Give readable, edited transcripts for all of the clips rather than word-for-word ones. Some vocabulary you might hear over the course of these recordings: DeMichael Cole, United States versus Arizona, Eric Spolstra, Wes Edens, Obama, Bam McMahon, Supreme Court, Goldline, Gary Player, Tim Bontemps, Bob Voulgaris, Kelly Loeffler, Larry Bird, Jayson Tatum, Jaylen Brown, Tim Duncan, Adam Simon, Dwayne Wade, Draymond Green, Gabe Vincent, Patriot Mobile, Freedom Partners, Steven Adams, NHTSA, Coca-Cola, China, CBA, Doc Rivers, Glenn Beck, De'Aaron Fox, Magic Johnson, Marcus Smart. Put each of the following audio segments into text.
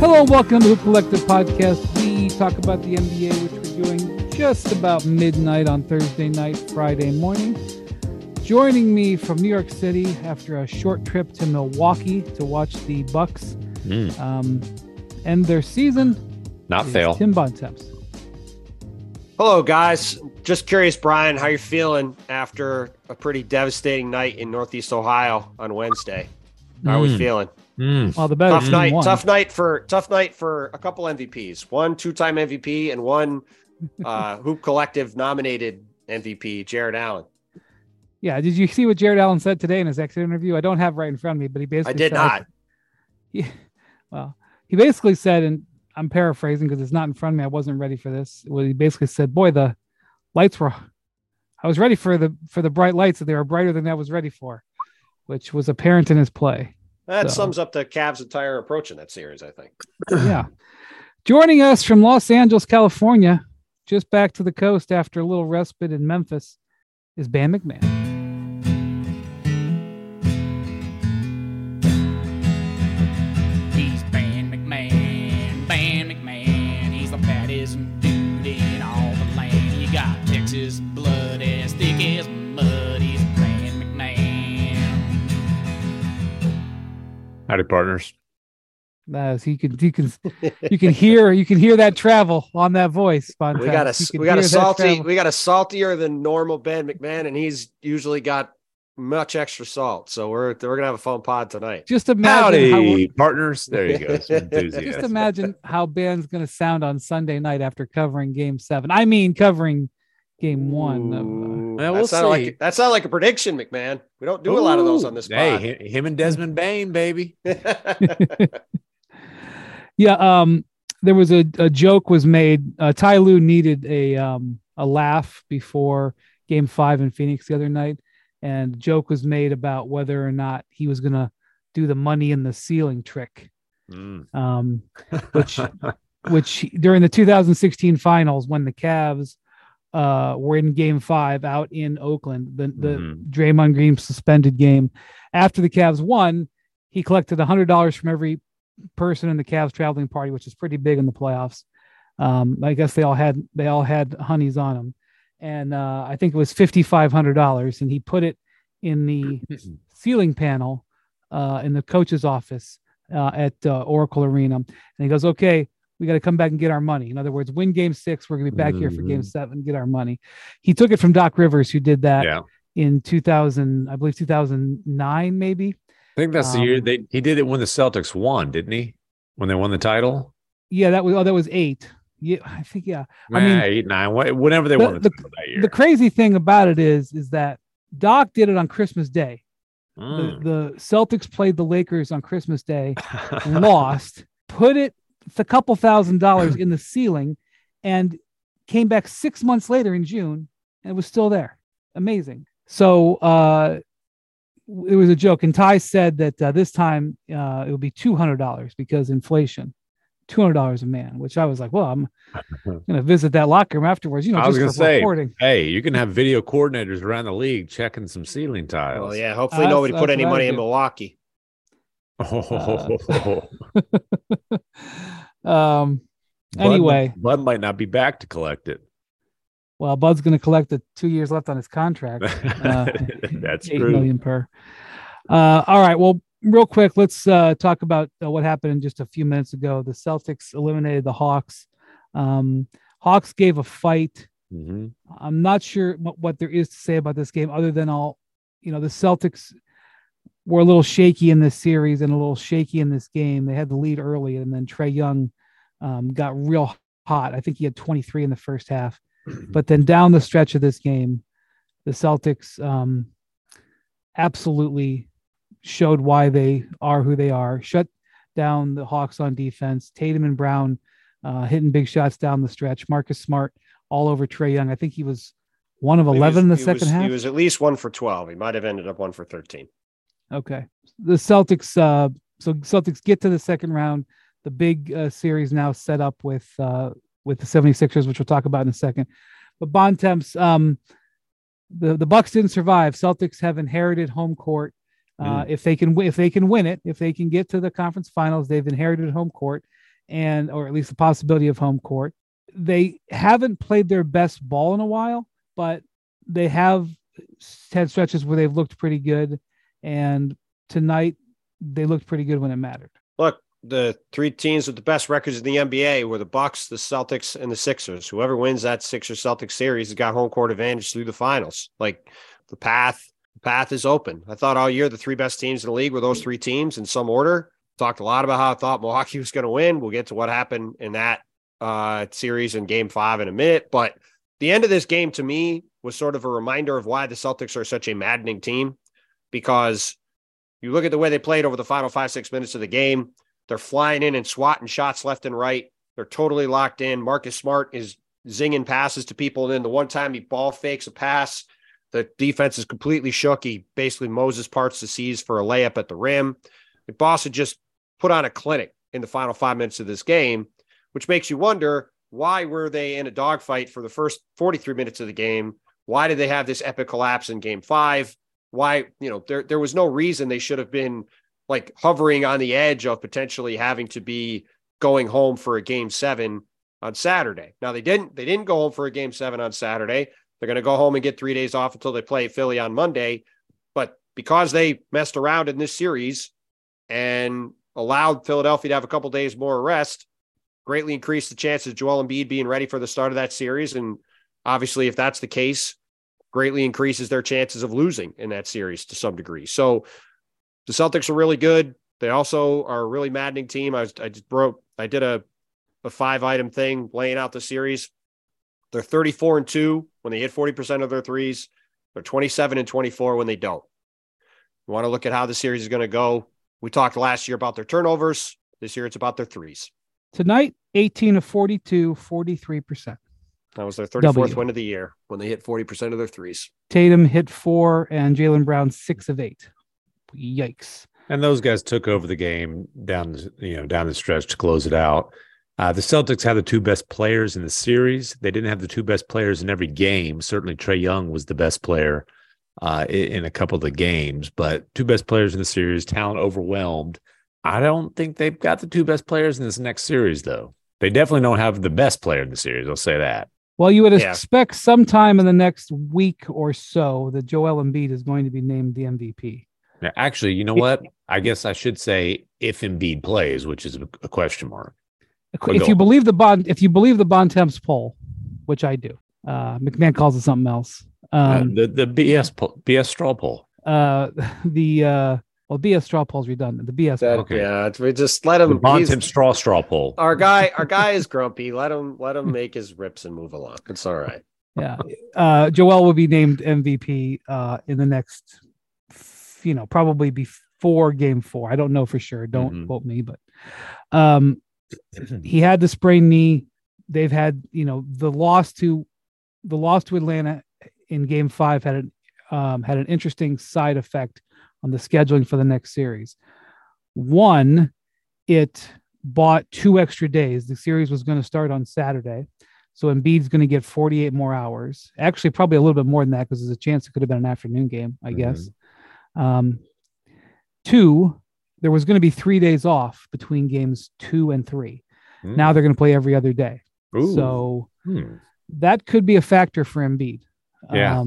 Hello and welcome to the Collective Podcast. We talk about the NBA, which we're doing just about midnight on Thursday night, Friday morning. Joining me from New York City after a short trip to Milwaukee to watch the Bucks end their season. Not fail. Tim Bontemps. Hello, guys. Just curious, Brian, how you're feeling after a pretty devastating night in Northeast Ohio on Wednesday. How are we feeling? Well, the better tough night for a couple MVPs. One two-time MVP and one Hoop Collective nominated MVP, Jared Allen. Yeah, did you see what Jared Allen said today in his exit interview? I don't have right in front of me, but he basically said, and I'm paraphrasing because it's not in front of me. I wasn't ready for this. Well, he basically said, "Boy, the lights were. I was ready for the bright lights, and they were brighter than I was ready for," which was apparent in his play. That sums up the Cavs' entire approach in that series, I think. Yeah. Joining us from Los Angeles, California, just back to the coast after a little respite in Memphis, is Bam McMahon. He's Bam McMahon, Bam McMahon. He's the fattest dude in all the land. He got Texas blood as thick as mud. He's Bam McMahon. Howdy, partners. You can hear that travel on that voice. We got a saltier than normal Ben McMahon, and he's usually got much extra salt. So we're gonna have a fun pod tonight. Just imagine, howdy, partners. There you go. Just imagine how Ben's gonna sound on Sunday night after covering Game 7. I mean, covering Game 1. That sounded like a prediction, McMahon. We don't do a lot of those on this pod. Hey, him and Desmond Bain, baby. Yeah, there was a joke was made. Ty Lue needed a laugh before Game 5 in Phoenix the other night, and a joke was made about whether or not he was going to do the money in the ceiling trick, which during the 2016 finals, when the Cavs were in Game 5 out in Oakland, the Draymond Green suspended game. After the Cavs won, he collected $100 from every person in the Cavs traveling party, which is pretty big in the playoffs. I guess they all had honeys on them, and I think it was $5,500, and he put it in the ceiling panel in the coach's office at Oracle Arena. And he goes, "Okay, we got to come back and get our money." In other words, win Game 6, we're gonna be back here for Game 7, get our money. He took it from Doc Rivers, who did that in 2009, maybe. I think that's the year he did it when the Celtics won, didn't he? When they won the title? Yeah, that was 8. Yeah, I think, yeah. I mean, 8, 9, whenever they won the title that year. The crazy thing about it is that Doc did it on Christmas Day. The Celtics played the Lakers on Christmas Day, lost, put it a couple $1,000 in the ceiling, and came back 6 months later in June, and it was still there. Amazing. So, it was a joke, and Ty said that this time it would be $200 because inflation, $200 a man. Which I was like, well, I'm gonna visit that locker room afterwards. You know, I was gonna say, reporting. Hey, you can have video coordinators around the league checking some ceiling tiles. Well, yeah, hopefully nobody put any money in Milwaukee. Anyway, Bud might not be back to collect it. Well, Bud's going to collect the 2 years left on his contract. That's $8 million per. All right. Well, real quick, let's talk about what happened just a few minutes ago. The Celtics eliminated the Hawks. Hawks gave a fight. Mm-hmm. I'm not sure what there is to say about this game other than the Celtics were a little shaky in this series and a little shaky in this game. They had the lead early, and then Trey Young got real hot. I think he had 23 in the first half. But then down the stretch of this game, the Celtics absolutely showed why they are who they are. Shut down the Hawks on defense. Tatum and Brown hitting big shots down the stretch. Marcus Smart all over Trae Young. I think he was 1 of 11 in the second half. He was at least 1 for 12. He might have ended up 1 for 13. Okay. The Celtics. Celtics get to the second round. The big series now set up with the 76ers, which we'll talk about in a second. But Bontemps, the Bucks didn't survive. Celtics have inherited home court. If they can win it, if they can get to the conference finals, they've inherited home court. and or at least the possibility of home court. They haven't played their best ball in a while, but they have had stretches where they've looked pretty good. And tonight they looked pretty good when it mattered. Look, the three teams with the best records in the NBA were the Bucks, the Celtics, and the Sixers. Whoever wins that Sixers-Celtics series has got home court advantage through the finals. Like the path is open. I thought all year the three best teams in the league were those three teams in some order. Talked a lot about how I thought Milwaukee was going to win. We'll get to what happened in that series in game 5 in a minute. But the end of this game to me was sort of a reminder of why the Celtics are such a maddening team, because you look at the way they played over the final 5-6 minutes of the game. They're flying in and swatting shots left and right. They're totally locked in. Marcus Smart is zinging passes to people. And then the one time he ball fakes a pass, the defense is completely shook. He basically Moses parts the seas for a layup at the rim. The Boston just put on a clinic in the final 5 minutes of this game, which makes you wonder, why were they in a dogfight for the first 43 minutes of the game? Why did they have this epic collapse in game 5? Why, there was no reason they should have been like hovering on the edge of potentially having to be going home for a game 7 on Saturday. Now they didn't go home for a game 7 on Saturday. They're going to go home and get 3 days off until they play Philly on Monday. But because they messed around in this series and allowed Philadelphia to have a couple days more rest, greatly increased the chances of Joel Embiid being ready for the start of that series. And obviously if that's the case, greatly increases their chances of losing in that series to some degree. So the Celtics are really good. They also are a really maddening team. I did a 5-item thing laying out the series. They're 34-2 when they hit 40% of their threes. They're 27-24 when they don't. You want to look at how the series is going to go. We talked last year about their turnovers. This year it's about their threes. Tonight, 18 of 42, 43%. That was their 34th win of the year when they hit 40% of their threes. Tatum hit 4 and Jaylen Brown 6 of 8. Yikes. And those guys took over the game down the stretch to close it out. The Celtics had the two best players in the series. They didn't have the two best players in every game. Certainly Trey Young was the best player in a couple of the games, but two best players in the series, talent overwhelmed. I don't think they've got the two best players in this next series, though. They definitely don't have the best player in the series. I'll say that. Well, you would expect sometime in the next week or so that Joel Embiid is going to be named the MVP. Now, actually, you know what? I guess I should say if Embiid plays, which is a question mark. If you believe the Bontemps poll, which I do, McMahon calls it something else. The BS straw poll. BS straw poll's redundant. The BS poll. Okay. Yeah, we just let him. The Bontemps straw poll. Our guy is grumpy. Let him make his rips and move along. It's all right. Yeah. Joel will be named MVP in the next, probably before game 4. I don't know for sure. Don't quote me, but he had the sprained knee. They've had, the loss to Atlanta in game 5 had an interesting side effect on the scheduling for the next series. One, it bought 2 extra days. The series was going to start on Saturday. So Embiid's going to get 48 more hours, actually probably a little bit more than that, because there's a chance it could have been an afternoon game, I guess. Two, there was going to be 3 days off between games 2 and 3. Now they're going to play every other day. Ooh. So that could be a factor for Embiid. Yeah.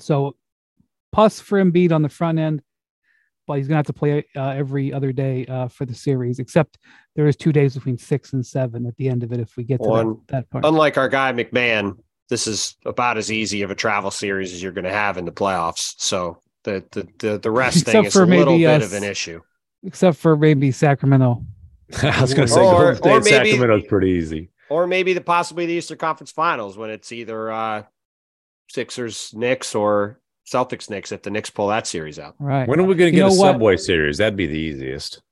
So plus for Embiid on the front end, but he's going to have to play every other day for the series, except there is 2 days between 6 and 7 at the end of it if we get to that part. Unlike our guy McMahon, this is about as easy of a travel series as you're going to have in the playoffs. So the rest thing is a little bit of an issue. Except for maybe Sacramento. I was going to say Golden State, Sacramento's pretty easy. Or maybe possibly the Eastern Conference Finals, when it's either Sixers, Knicks, or Celtics, Knicks, if the Knicks pull that series out. Right. When are we going to get a Subway series? That'd be the easiest.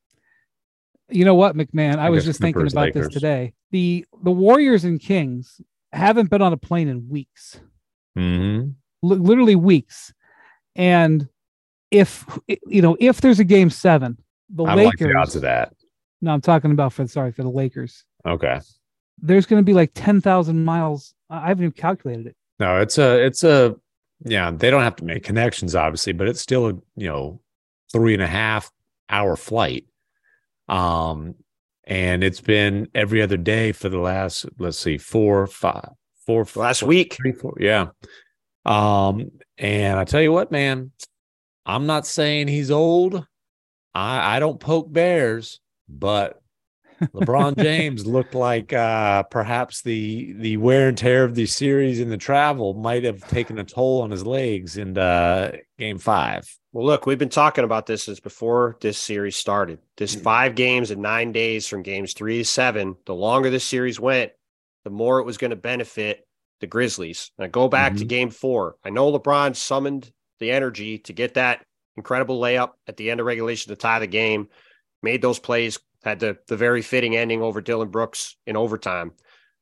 You know what, McMahon? I was just thinking about Lakers. This today. The Warriors and Kings haven't been on a plane in weeks. Mm-hmm. Literally weeks. And if there's a game 7, the Lakers. Like the odds of that. No, I'm talking about for the Lakers. Okay. There's going to be like 10,000 miles. I haven't even calculated it. No, they don't have to make connections, obviously, but it's still a 3.5 hour flight. And it's been every other day for the last, let's see, last week. Yeah. And I tell you what, man, I'm not saying he's old. I don't poke bears, but LeBron James looked like perhaps the wear and tear of the series and the travel might have taken a toll on his legs in Game 5. Well, look, we've been talking about this since before this series started. This 5 games in 9 days from games 3 to 7, the longer this series went, the more it was going to benefit the Grizzlies. And I go back to Game 4. I know LeBron summoned the energy to get that incredible layup at the end of regulation to tie the game, made those plays, had the very fitting ending over Dillon Brooks in overtime.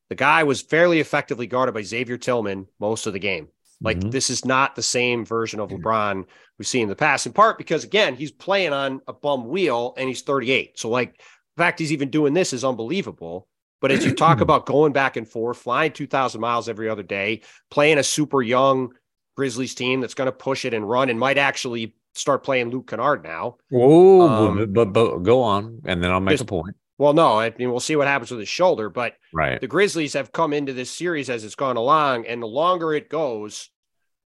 The guy was fairly effectively guarded by Xavier Tillman most of the game. Like, this is not the same version of LeBron we've seen in the past, in part because, again, he's playing on a bum wheel and he's 38. So, like, the fact he's even doing this is unbelievable. But as you talk about going back and forth, flying 2,000 miles every other day, playing a super young Grizzlies team that's going to push it and run and might actually start playing Luke Kennard now. But go on, and then I'll make a point. Well, no, I mean, we'll see what happens with his shoulder, but the Grizzlies have come into this series as it's gone along, and the longer it goes,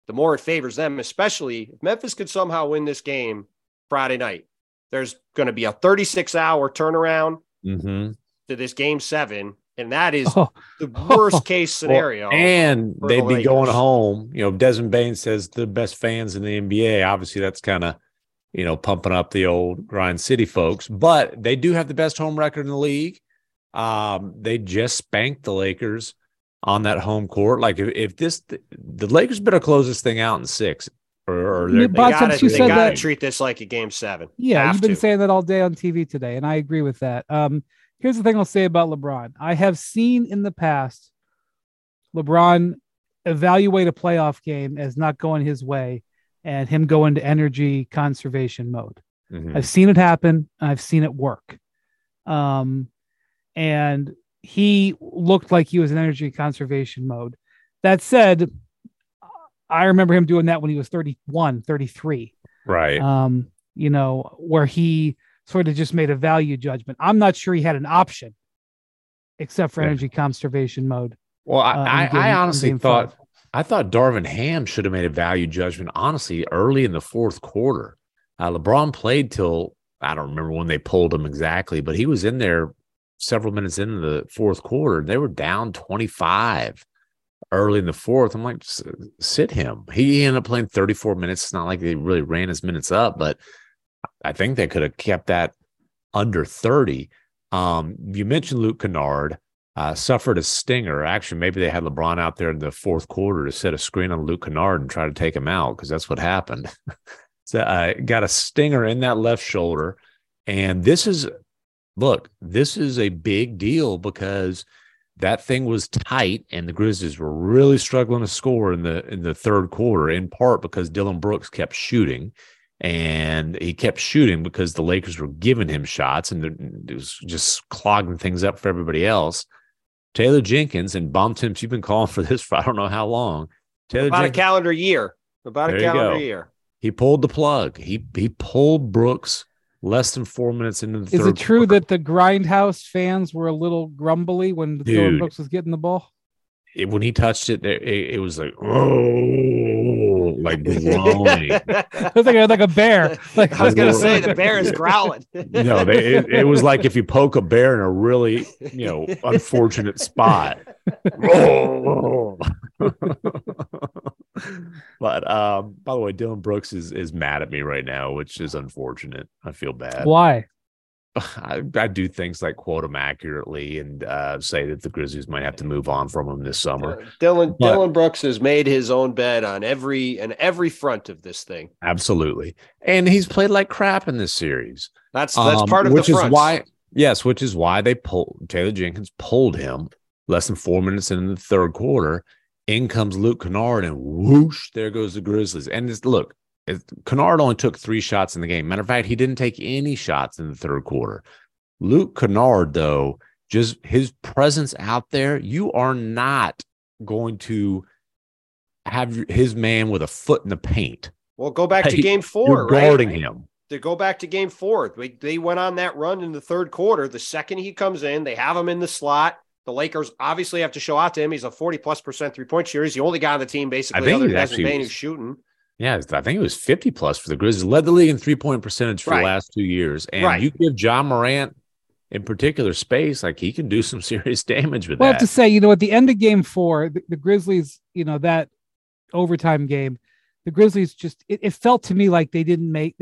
the more it favors them, especially if Memphis could somehow win this game Friday night. There's going to be a 36-hour turnaround to this Game 7, and that is the worst-case scenario. Well, and they'd be going home. You know, Desmond Bain says the best fans in the NBA. Obviously, that's kind of, you know, pumping up the old Grind City folks. But they do have the best home record in the league. They just spanked the Lakers on that home court. Like, if this – the Lakers better close this thing out in 6. Or they got to treat this like a Game 7. Yeah, you've been saying that all day on TV today, and I agree with that. Here's the thing I'll say about LeBron. I have seen in the past LeBron evaluate a playoff game as not going his way and him go into energy conservation mode. I've seen it happen. I've seen it work. And he looked like he was in energy conservation mode. That said, I remember him doing that when he was 31, 33. Right. You know, where he sort of just made a value judgment. I'm not sure he had an option except for energy conservation mode. Well, I honestly thought, I thought Darvin Ham should have made a value judgment, honestly, early in the fourth quarter. LeBron played till, I don't remember when they pulled him exactly, but he was in there several minutes into the fourth quarter. They were down 25 early in the fourth. I'm like, sit him. He ended up playing 34 minutes. It's not like they really ran his minutes up, but I think they could have kept that under 30. You mentioned Luke Kennard suffered a stinger. Actually, maybe they had LeBron out there in the fourth quarter to set a screen on Luke Kennard and try to take him out, because that's what happened. So, got a stinger in that left shoulder. And this is, look, this is a big deal because that thing was tight and the Grizzlies were really struggling to score in the third quarter, in part because Dillon Brooks kept shooting. And he kept shooting because the Lakers were giving him shots, and it was just clogging things up for everybody else. Taylor Jenkins and Bontemps, you've been calling for this for I don't know how long. About a calendar year. He pulled the plug. He pulled Brooks less than 4 minutes into the third. Is it true that the Grindhouse fans were a little grumbly when Dillon Brooks was getting the ball? When he touched it, it was like, oh, like groaning. It was like a bear. Like, I was going to say, the bear is growling. No, it was like if you poke a bear in a really, you know, unfortunate spot. But by the way, Dillon Brooks is mad at me right now, which is unfortunate. I feel bad. Why? I do things like quote him accurately and say that the Grizzlies might have to move on from him this summer. Dillon Brooks has made his own bed on every front of this thing. Absolutely, and he's played like crap in this series. That's part of which is why they pulled Taylor Jenkins, pulled him less than 4 minutes into the third quarter. In comes Luke Kennard, and whoosh, there goes the Grizzlies. And look. Kennard only took 3 shots in the game. Matter of fact, he didn't take any shots in the third quarter. Luke Kennard, though, just his presence out there, you are not going to have his man with a foot in the paint. Well, go back to Game 4, right? Guarding him. to go back to game four. They went on that run in the third quarter. The second he comes in, they have him in the slot. The Lakers obviously have to show out to him. He's a 40+% 3-point shooter. He's the only guy on the team, basically, other than Desmond Bain, who's shooting. Yeah, I think it was 50+ for the Grizzlies. Led the league in 3-point percentage for the last 2 years. And you give John Morant in particular space, like he can do some serious damage with that. I have to say, you know, at the end of game four, the Grizzlies, you know, that overtime game, the Grizzlies just, it felt to me like they made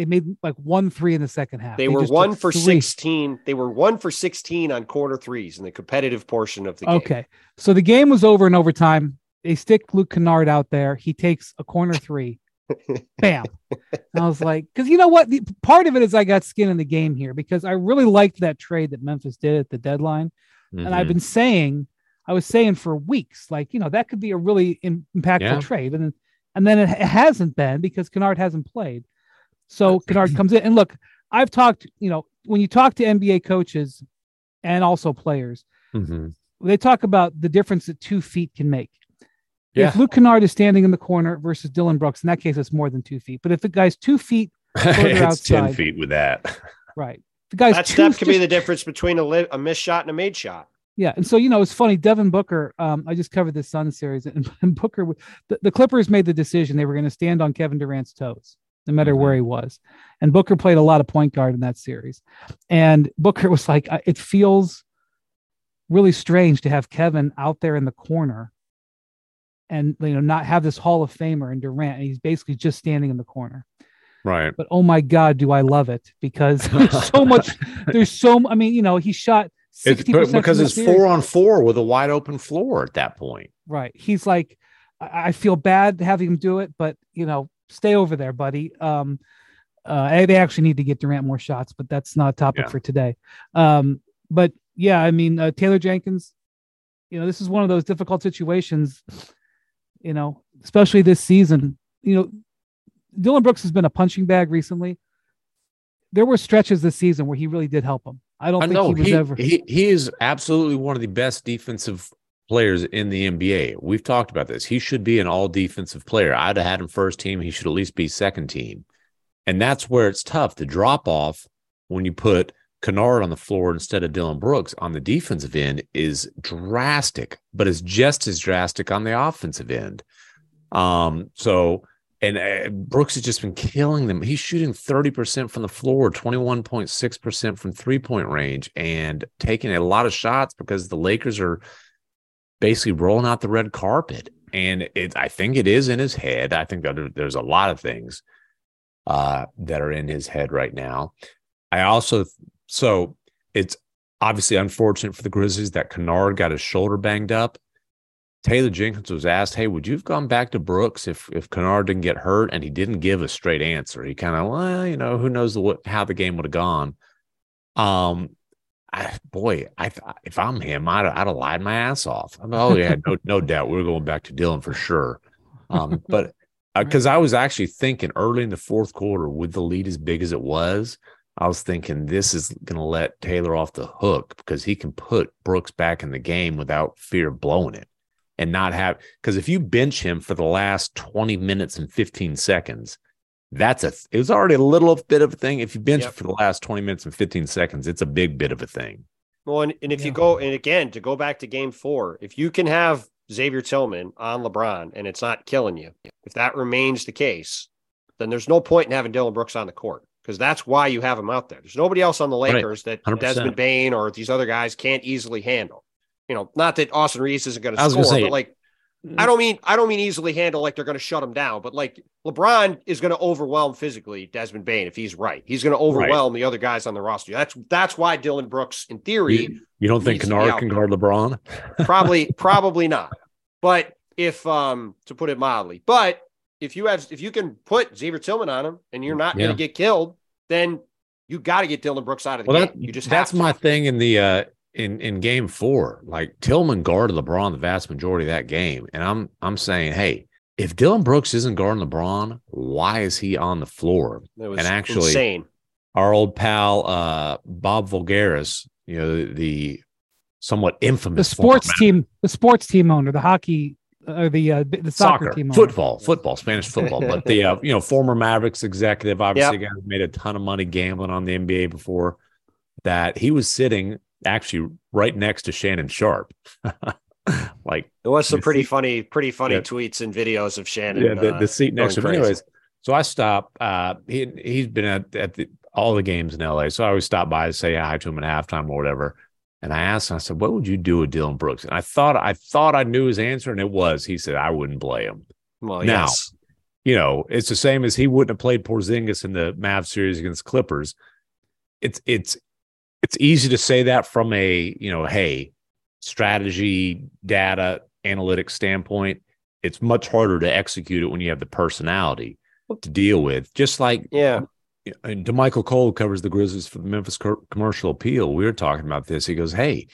like 1-3 in the second half. They were 1 for 16. They were 1 for 16 on quarter threes in the competitive portion of the game. Okay. So the game was over in overtime. They stick Luke Kennard out there. He takes a corner three. Bam. I was like, because you know what? Part of it is I got skin in the game here because I really liked that trade that Memphis did at the deadline. Mm-hmm. And I've been saying, I was saying for weeks, like, you know, that could be a really impactful trade. And then it hasn't been because Kennard hasn't played. So Kennard comes in. And look, I've talked, you know, when you talk to NBA coaches and also players, they talk about the difference that 2 feet can make. Yeah. If Luke Kennard is standing in the corner versus Dillon Brooks, in that case, it's more than 2 feet. But if the guy's 2 feet it's outside, 10 feet with that. Right. The guy's that step could be the difference between a missed shot and a made shot. Yeah. And so, you know, it's funny. Devin Booker, I just covered the Sun series, and Booker, the Clippers made the decision they were going to stand on Kevin Durant's toes, no matter where he was. And Booker played a lot of point guard in that series. And Booker was like, it feels really strange to have Kevin out there in the corner and, you know, not have this Hall of Famer and Durant, and he's basically just standing in the corner. Right. But, oh my God, do I love it? Because I mean, you know, he shot 60%. Because it's 4-on-4 with a wide open floor at that point. Right. He's like, I feel bad having him do it, but, you know, stay over there, buddy. They actually need to get Durant more shots, but that's not a topic for today. But yeah, I mean, Taylor Jenkins, you know, this is one of those difficult situations. You know, especially this season, you know, Dillon Brooks has been a punching bag recently. There were stretches this season where he really did help him. He is absolutely one of the best defensive players in the NBA. We've talked about this. He should be an all defensive player. I'd have had him first team. He should at least be second team. And that's where it's tough to drop off when you put Kennard on the floor instead of Dillon Brooks on the defensive end is drastic, but it's just as drastic on the offensive end. Brooks has just been killing them. He's shooting 30% from the floor, 21.6% from 3-point range, and taking a lot of shots because the Lakers are basically rolling out the red carpet. And I think it is in his head. I think there's a lot of things that are in his head right now. So it's obviously unfortunate for the Grizzlies that Kennard got his shoulder banged up. Taylor Jenkins was asked, hey, would you have gone back to Brooks if Kennard didn't get hurt? And he didn't give a straight answer. He kind of, you know, who knows how the game would have gone. If I'm him, I'd have lied my ass off. I'm like, oh, yeah, no doubt. We're going back to Dillon for sure. But because I was actually thinking early in the fourth quarter with the lead as big as it was, I was thinking this is going to let Taylor off the hook because he can put Brooks back in the game without fear of blowing it and not have – because if you bench him for the last 20 minutes and 15 seconds, it was already a little bit of a thing. If you bench him for the last 20 minutes and 15 seconds, it's a big bit of a thing. Well, and if you go – and again, to go back to game four, if you can have Xavier Tillman on LeBron and it's not killing you, if that remains the case, then there's no point in having Dillon Brooks on the court. Because that's why you have him out there. There's nobody else on the Lakers that Desmond Bain or these other guys can't easily handle. You know, not that Austin Reeves isn't going to score, but like, I don't mean easily handle like they're going to shut him down, but like LeBron is going to overwhelm physically Desmond Bain if he's right. He's going to overwhelm the other guys on the roster. That's why Dillon Brooks, in theory, you don't think Kennard can guard LeBron? probably not. But if to put it mildly, but. If you can put Xavier Tillman on him and you're not going to get killed, then you got to get Dillon Brooks out of the game. That's my thing in the in game four. Like Tillman guarded LeBron the vast majority of that game, and I'm saying, hey, if Dillon Brooks isn't guarding LeBron, why is he on the floor? That was insane. Our old pal Bob Voulgaris, you know the somewhat infamous the sports team owner, the hockey. or the soccer team. Football, Spanish football. But the former Mavericks executive, obviously, guy who made a ton of money gambling on the NBA before that. He was sitting actually right next to Shannon Sharp. Like there was some pretty funny tweets and videos of Shannon. Yeah, the seat next to him. Anyways, so I stopped. He's been at all the games in LA, so I always stop by to say hi to him at halftime or whatever. And I asked him, I said, "What would you do with Dillon Brooks?" And I thought I knew his answer, and it was, he said, "I wouldn't play him." Well, now, it's the same as he wouldn't have played Porzingis in the Mavs series against Clippers. It's easy to say that from a strategy, data, analytics standpoint. It's much harder to execute it when you have the personality to deal with. Just like and DeMichael Cole covers the Grizzlies for the Memphis Commercial Appeal. We were talking about this. He goes, "Hey,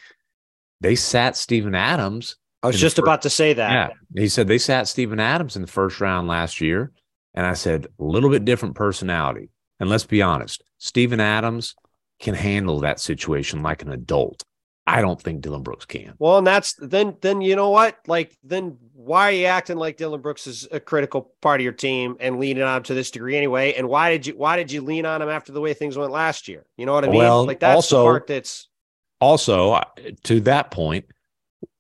they sat Steven Adams." I was just about to say that. Yeah. He said they sat Steven Adams in the first round last year. And I said, a little bit different personality. And let's be honest, Steven Adams can handle that situation like an adult. I don't think Dillon Brooks can. Well, and that's then you know what? Like, then why are you acting like Dillon Brooks is a critical part of your team and leaning on him to this degree anyway? And why did you lean on him after the way things went last year? You know what I mean? Well, like that's also, the part that's also to that point.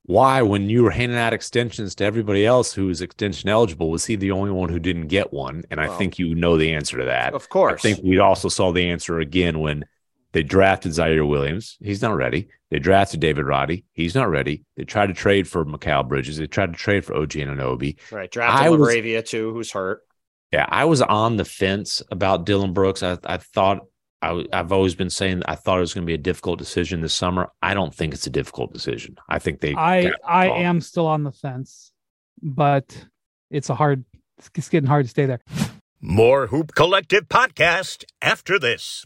Why, when you were handing out extensions to everybody else who was extension eligible, was he the only one who didn't get one? And I think the answer to that. Of course. I think we also saw the answer again when they drafted Zaire Williams. He's not ready. They drafted David Roddy. He's not ready. They tried to trade for Mikal Bridges. They tried to trade for OG Anunoby. Right. Drafted LaMaravia too, who's hurt. Yeah. I was on the fence about Dillon Brooks. I've always been saying I thought it was going to be a difficult decision this summer. I don't think it's a difficult decision. I think I am still on the fence, but it's getting hard to stay there. More Hoop Collective podcast after this.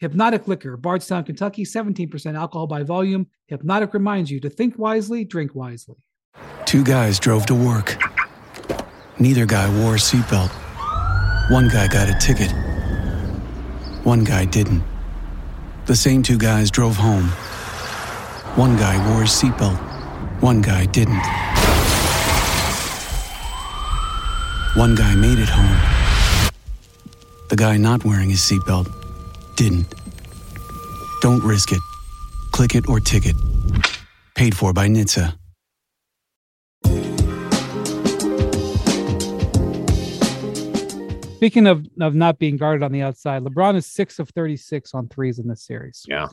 Hypnotic Liquor, Bardstown, Kentucky, 17% alcohol by volume. Hypnotic reminds you to think wisely, drink wisely. Two guys drove to work. Neither guy wore a seatbelt. One guy got a ticket. One guy didn't. The same two guys drove home. One guy wore his seatbelt. One guy didn't. One guy made it home. The guy not wearing his seatbelt didn't. Don't risk it. Click it or ticket. Paid for by NHTSA. Speaking of not being guarded on the outside, LeBron is 6 of 36 on threes in this series. Yeah.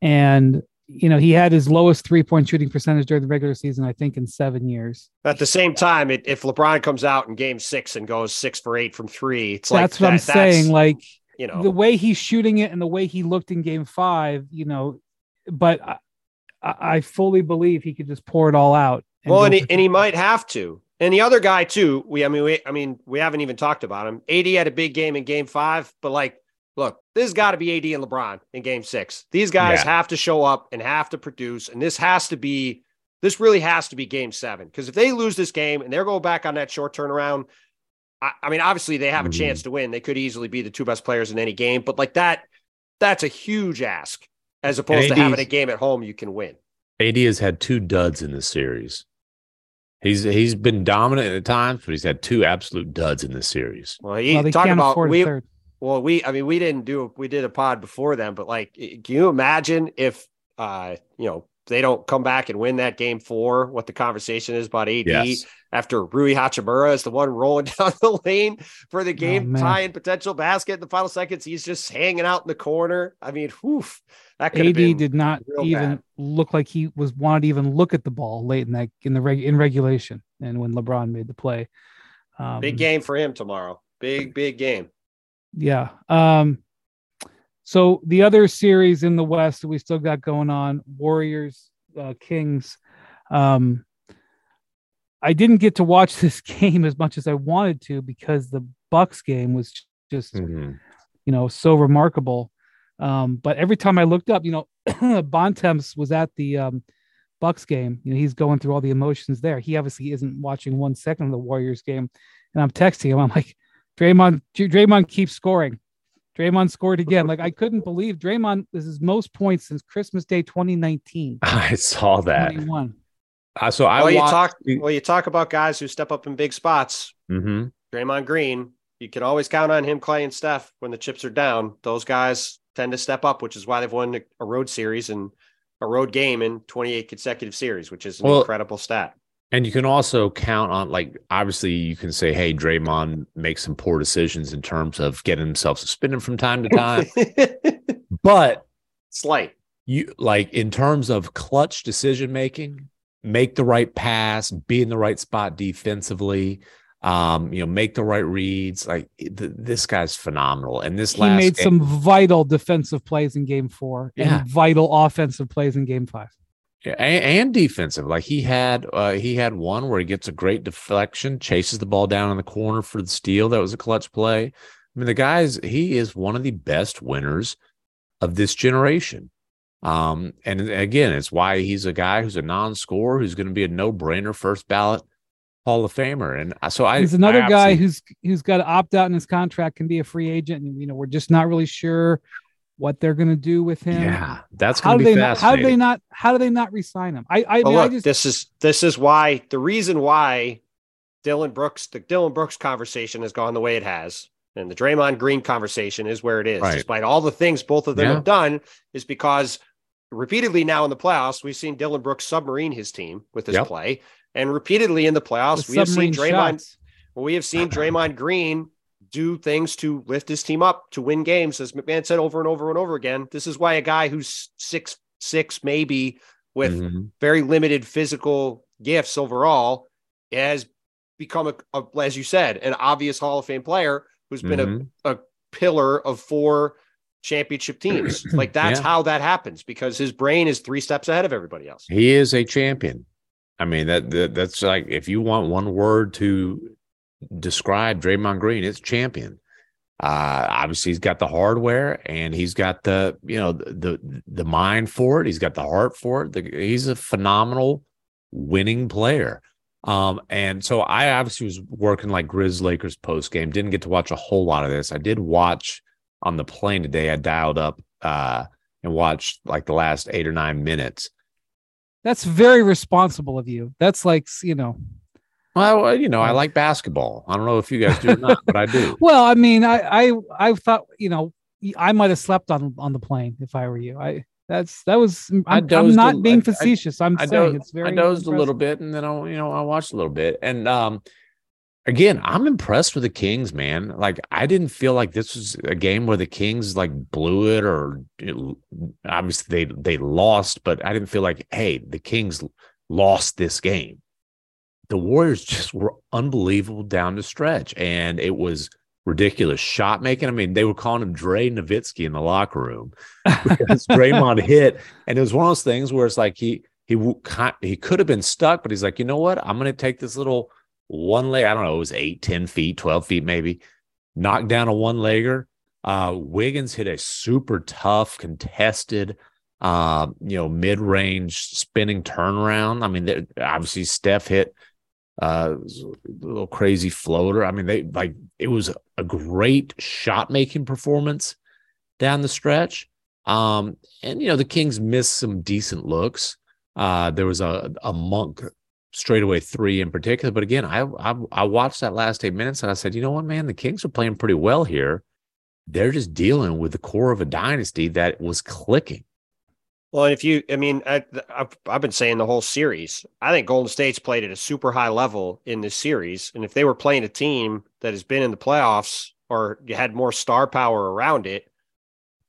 And, he had his lowest three-point shooting percentage during the regular season, I think, in 7 years. At the same time, if LeBron comes out in game 6 and goes 6 for 8 from three, it's like... That's what I'm saying. The way he's shooting it and the way he looked in game 5, but I fully believe he could just pour it all out. And he might have to. And the other guy too. We haven't even talked about him. AD had a big game in game 5, but look, this has got to be AD and LeBron in game 6. These guys have to show up and have to produce. And this really has to be game 7. Cause if they lose this game and they're going back on that short turnaround, obviously they have a chance to win. They could easily be the two best players in any game, but that's a huge ask as opposed to having a game at home you can win. AD has had two duds in this series. He's been dominant at times, but he's had two absolute duds in this series. Well, we did a pod before them, but can you imagine if they don't come back and win that game 4, what the conversation is about AD after Rui Hachimura is the one rolling down the lane for the game tying potential basket in the final seconds. He's just hanging out in the corner. That could have been. AD did not even look like he was wanted to even look at the ball late in regulation. And when LeBron made the play, big game for him tomorrow. Big game. Yeah. So the other series in the West that we still got going on, Warriors, Kings. I didn't get to watch this game as much as I wanted to because the Bucks game was just, you know, so remarkable. But every time I looked up, you know, Bontemps was at the Bucks game. You know, he's going through all the emotions there. He obviously isn't watching 1 second of the Warriors game. And I'm texting him. I'm like, Draymond keeps scoring. Draymond scored again. Like, I couldn't believe Draymond. This is most points since Christmas Day 2019. I saw that. You talk about guys who step up in big spots. Mm-hmm. Draymond Green, you can always count on him, Clay and Steph, when the chips are down. Those guys tend to step up, which is why they've won a road series and a road game in 28 consecutive series, which is an incredible stat. And you can also count on, like, obviously you can say, hey, Draymond makes some poor decisions in terms of getting himself suspended from time to time. But slight. You, like, in terms of clutch decision-making, make the right pass, be in the right spot defensively, you know, make the right reads. Like, this guy's phenomenal. And this he made some vital defensive plays in game 4 and vital offensive plays in game 5. Yeah, and defensive. Like, he had one where he gets a great deflection, chases the ball down in the corner for the steal. That was a clutch play. I mean, he is one of the best winners of this generation. And again, it's why he's a guy who's a non-scorer, who's going to be a no-brainer first ballot Hall of Famer. And so he's another guy who's got to opt out in his contract, can be a free agent. And, you know, we're just not really sure what they're going to do with him. Yeah, that's going to be fascinating. How do they not re-sign him? This is why the reason why the Dillon Brooks conversation has gone the way it has, and the Draymond Green conversation is where it is, right, despite all the things both of them have done, is because repeatedly now in the playoffs, we've seen Dillon Brooks submarine his team with his play, and repeatedly in the playoffs, we have seen Draymond Green do things to lift his team up to win games. As McMahon said over and over and over again, this is why a guy who's 6'6", maybe with very limited physical gifts overall, has become as you said, an obvious Hall of Fame player who's been a pillar of 4 championship teams. Like, that's how that happens, because his brain is 3 steps ahead of everybody else. He is a champion. I mean, that's like, if you want one word to describe Draymond Green, it's champion. Obviously, he's got the hardware, and he's got the, you know, the mind for it. He's got the heart for it. He's a phenomenal winning player. And so I obviously was working like Grizz Lakers post game. Didn't get to watch a whole lot of this. I did watch on the plane today. I dialed up and watched like the last 8 or 9 minutes. That's very responsible of you. That's like, you know. Well, you know, I like basketball. I don't know if you guys do or not, but I do. Well, I mean, I thought, you know, I might have slept on the plane if I were you. I'm not being facetious. I dozed a little bit, and then I watched a little bit. And again, I'm impressed with the Kings, man. Like, I didn't feel like this was a game where the Kings like blew it, or obviously they lost, but I didn't feel like, hey, the Kings lost this game. The Warriors just were unbelievable down the stretch, and it was ridiculous shot making. I mean, they were calling him Dre Nowitzki in the locker room because Draymond hit, and it was one of those things where it's like he could have been stuck, but he's like, you know what? I'm going to take this little one-leg. I don't know. It was 8, 10 feet, 12 feet maybe. Knocked down a one-legger. Wiggins hit a super tough contested you know, mid-range spinning turnaround. I mean, obviously Steph hit a little crazy floater. I mean, it was a great shot making performance down the stretch. And you know, the Kings missed some decent looks. There was a Monk straightaway 3 in particular. But again, I watched that last 8 minutes, and I said, you know what, man, the Kings are playing pretty well here. They're just dealing with the core of a dynasty that was clicking. Well, and I've been saying the whole series, I think Golden State's played at a super high level in this series. And if they were playing a team that has been in the playoffs or had more star power around it,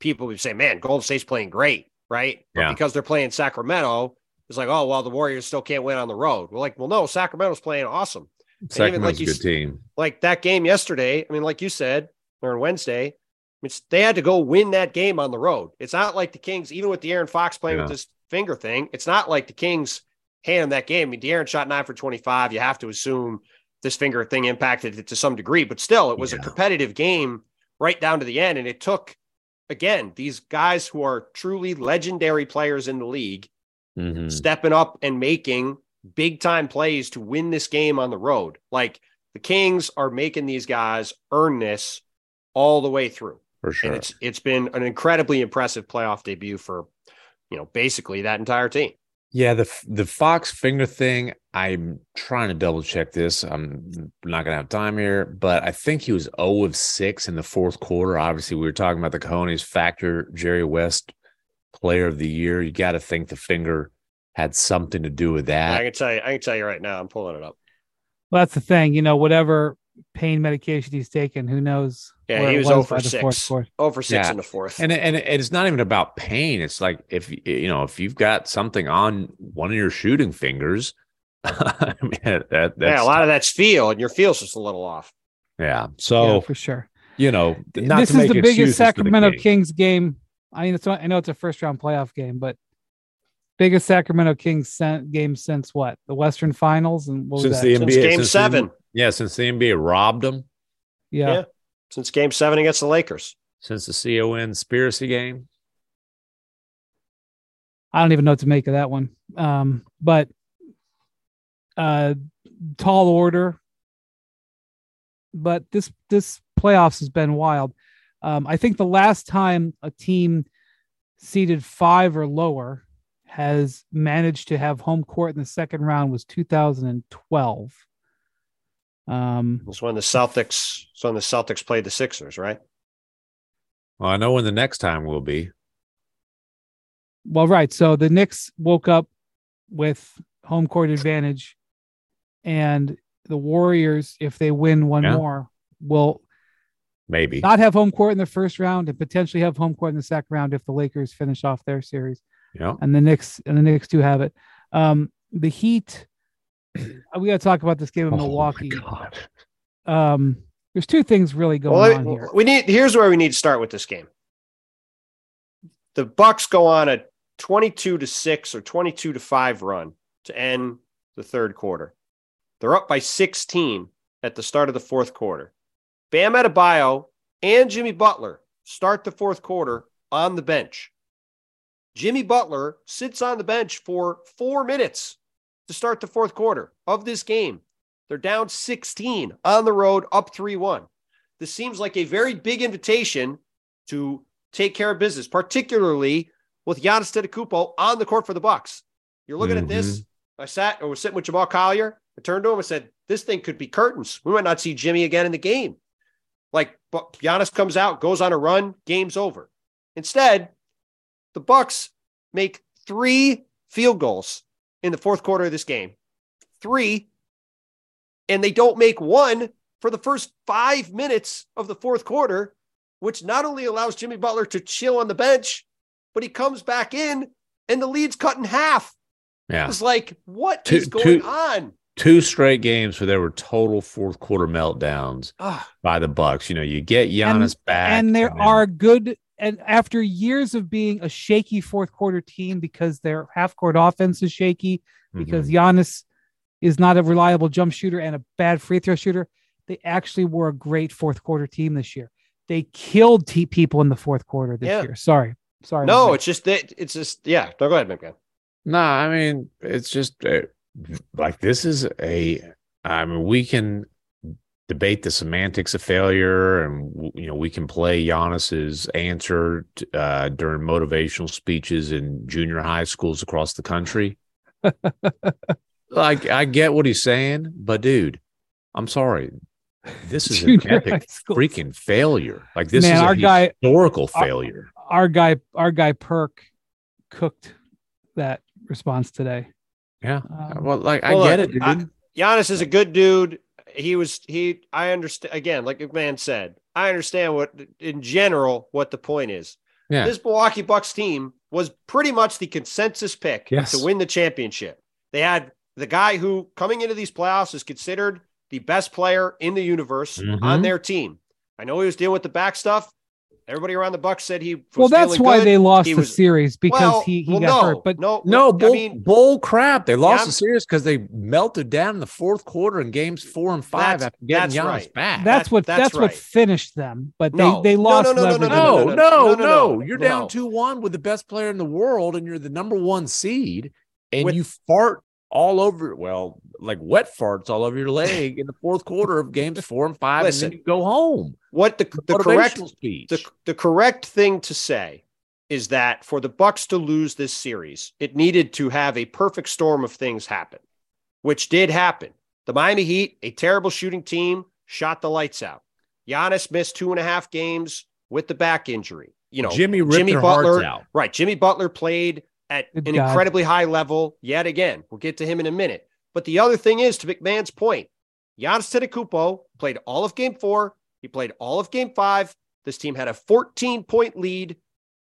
people would say, man, Golden State's playing great, right? Yeah. But because they're playing Sacramento, it's like, oh, well, the Warriors still can't win on the road. We're like, well, no, Sacramento's playing awesome. Sacramento's a good team. Like that game yesterday, I mean, like you said, or on Wednesday, they had to go win that game on the road. It's not like the Kings, even with the Aaron Fox playing with this finger thing, it's not like the Kings hand in that game. I mean, De'Aaron shot 9 for 25. You have to assume this finger thing impacted it to some degree, but still it was a competitive game right down to the end. And it took, again, these guys who are truly legendary players in the league stepping up and making big time plays to win this game on the road. Like, the Kings are making these guys earn this all the way through. For sure. And it's been an incredibly impressive playoff debut for, you know, basically that entire team. Yeah, the Fox finger thing, I'm trying to double check this. I'm not going to have time here, but I think he was 0 of 6 in the fourth quarter. Obviously, we were talking about the Cojones factor, Jerry West player of the year. You got to think the finger had something to do with that. I can tell you right now, I'm pulling it up. Well, that's the thing, you know, whatever pain medication he's taken, who knows? Yeah, he was 0 for 6. 0 for 6 in the fourth. And it's not even about pain. It's like, if you know, if you've got something on one of your shooting fingers, I mean, that's, a lot of that's feel, and your feel's just a little off. Yeah, so for sure, you know, not this to is make the biggest Sacramento Kings game. I mean, I know it's a first round playoff game, but biggest Sacramento Kings game since what? The Western Finals, and what was the NBA since game seven. Since the NBA robbed them. Yeah. Since game 7 against the Lakers. Since the conspiracy game. I don't even know what to make of that one. But tall order. But this playoffs has been wild. I think the last time a team seeded 5 or lower has managed to have home court in the second round was 2012. It's when the Celtics. So when the Celtics played the Sixers, right? Well, I know when the next time will be. Well, right. So the Knicks woke up with home court advantage, and the Warriors, if they win one more, will maybe not have home court in the first round, and potentially have home court in the second round if the Lakers finish off their series. Yeah, and the Knicks do have it. The Heat. We got to talk about this game in Milwaukee. My God. There's two things really going on here. Here's where we need to start with this game. The Bucks go on a 22-6 or 22-5 run to end the third quarter. They're up by 16 at the start of the fourth quarter. Bam Adebayo and Jimmy Butler start the fourth quarter on the bench. Jimmy Butler sits on the bench for 4 minutes to start the fourth quarter of this game. They're down 16 on the road, up 3-1. This seems like a very big invitation to take care of business, particularly with Giannis Antetokounmpo on the court for the Bucks. You're looking at this. I was sitting with Jamal Collier. I turned to him and said, this thing could be curtains. We might not see Jimmy again in the game. Like, but Giannis comes out, goes on a run, game's over. Instead, the Bucks make 3 field goals in the fourth quarter of this game, 3, and they don't make one for the first 5 minutes of the fourth quarter, which not only allows Jimmy Butler to chill on the bench, but he comes back in and the lead's cut in half. Yeah. It's like, what is going on? 2 straight games where there were total fourth quarter meltdowns by the Bucks. You know, you get Giannis back. And there are good. And after years of being a shaky fourth quarter team because their half court offense is shaky, because Giannis is not a reliable jump shooter and a bad free throw shooter, they actually were a great fourth quarter team this year. They killed people in the fourth quarter this year. Sorry. No, it's just that yeah. No, go ahead, Mimka. No, I mean, it's just like this is we can debate the semantics of failure, and you know, we can play Giannis's answer during motivational speeches in junior high schools across the country. Like, I get what he's saying, but dude, I'm sorry, this is an epic freaking failure. Like, this is a historical failure. Our guy Perk cooked that response today. Yeah, I get it. Dude. Giannis is a good dude. I understand, again, like McMahon said, I understand in general what the point is. Yeah. This Milwaukee Bucks team was pretty much the consensus pick to win the championship. They had the guy who, coming into these playoffs, is considered the best player in the universe on their team. I know he was dealing with the back stuff. Everybody around the Bucks said he was well, that's why good. They lost the series, because he got hurt. But bull crap. They lost the series because they melted down in the fourth quarter in games 4 and 5 after getting Giannis back. That's what finished them. But they lost. No. You're down 2-1 with the best player in the world, and you're the number one seed, and you fart all over, well, like wet farts all over your leg in the fourth quarter of games 4 and 5, Listen, and then you go home. What the correct thing to say is that for the Bucks to lose this series, it needed to have a perfect storm of things happen, which did happen. The Miami Heat, a terrible shooting team, shot the lights out. Giannis missed 2.5 games with the back injury. Jimmy Butler played at an incredibly high level yet again. We'll get to him in a minute. But the other thing is, to McMahon's point, Giannis Antetokounmpo played all of game 4. He played all of game 5. This team had a 14-point lead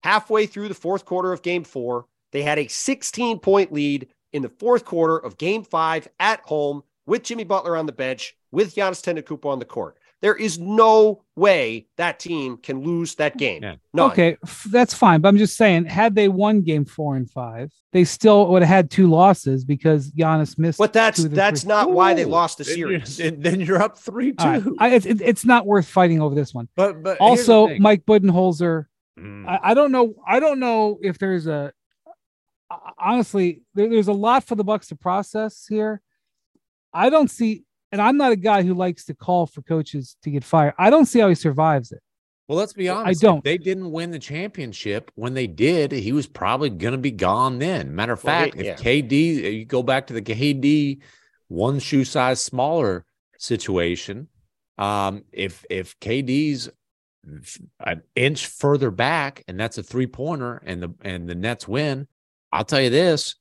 halfway through the fourth quarter of game 4. They had a 16-point lead in the fourth quarter of game 5 at home with Jimmy Butler on the bench, with Giannis Antetokounmpo on the court. There is no way that team can lose that game. Yeah. No. Okay, that's fine. But I'm just saying, had they won game 4 and 5, they still would have had 2 losses because Giannis missed. But that's not why they lost the series. Then you're up 3-2. Right. It's not worth fighting over this one. But also, Mike Budenholzer. I don't know if there's a. Honestly, there's a lot for the Bucks to process here. I don't see. And I'm not a guy who likes to call for coaches to get fired. I don't see how he survives it. Well, let's be honest. I don't. If they didn't win the championship. When they did, he was probably going to be gone then. Matter of fact, if you go back to the KD one shoe size smaller situation, if KD's an inch further back and that's a 3-pointer and the Nets win, I'll tell you this.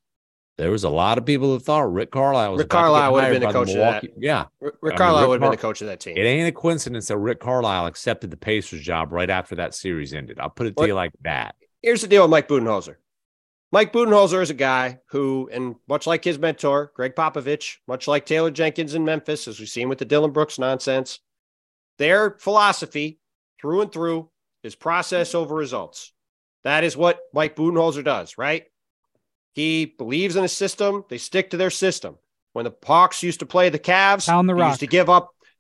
There was a lot of people that thought Rick Carlisle was Rick Carlisle would have been the coach Milwaukee. Of that. Yeah. Rick Carlisle would have been the coach of that team. It ain't a coincidence that Rick Carlisle accepted the Pacers job right after that series ended. I'll put it to you like that. Here's the deal with Mike Budenholzer. Mike Budenholzer is a guy who, and much like his mentor, Greg Popovich, much like Taylor Jenkins in Memphis, as we've seen with the Dillon Brooks nonsense, their philosophy through and through is process over results. That is what Mike Budenholzer does, right? He believes in a system. They stick to their system. When the Hawks used to play the Cavs,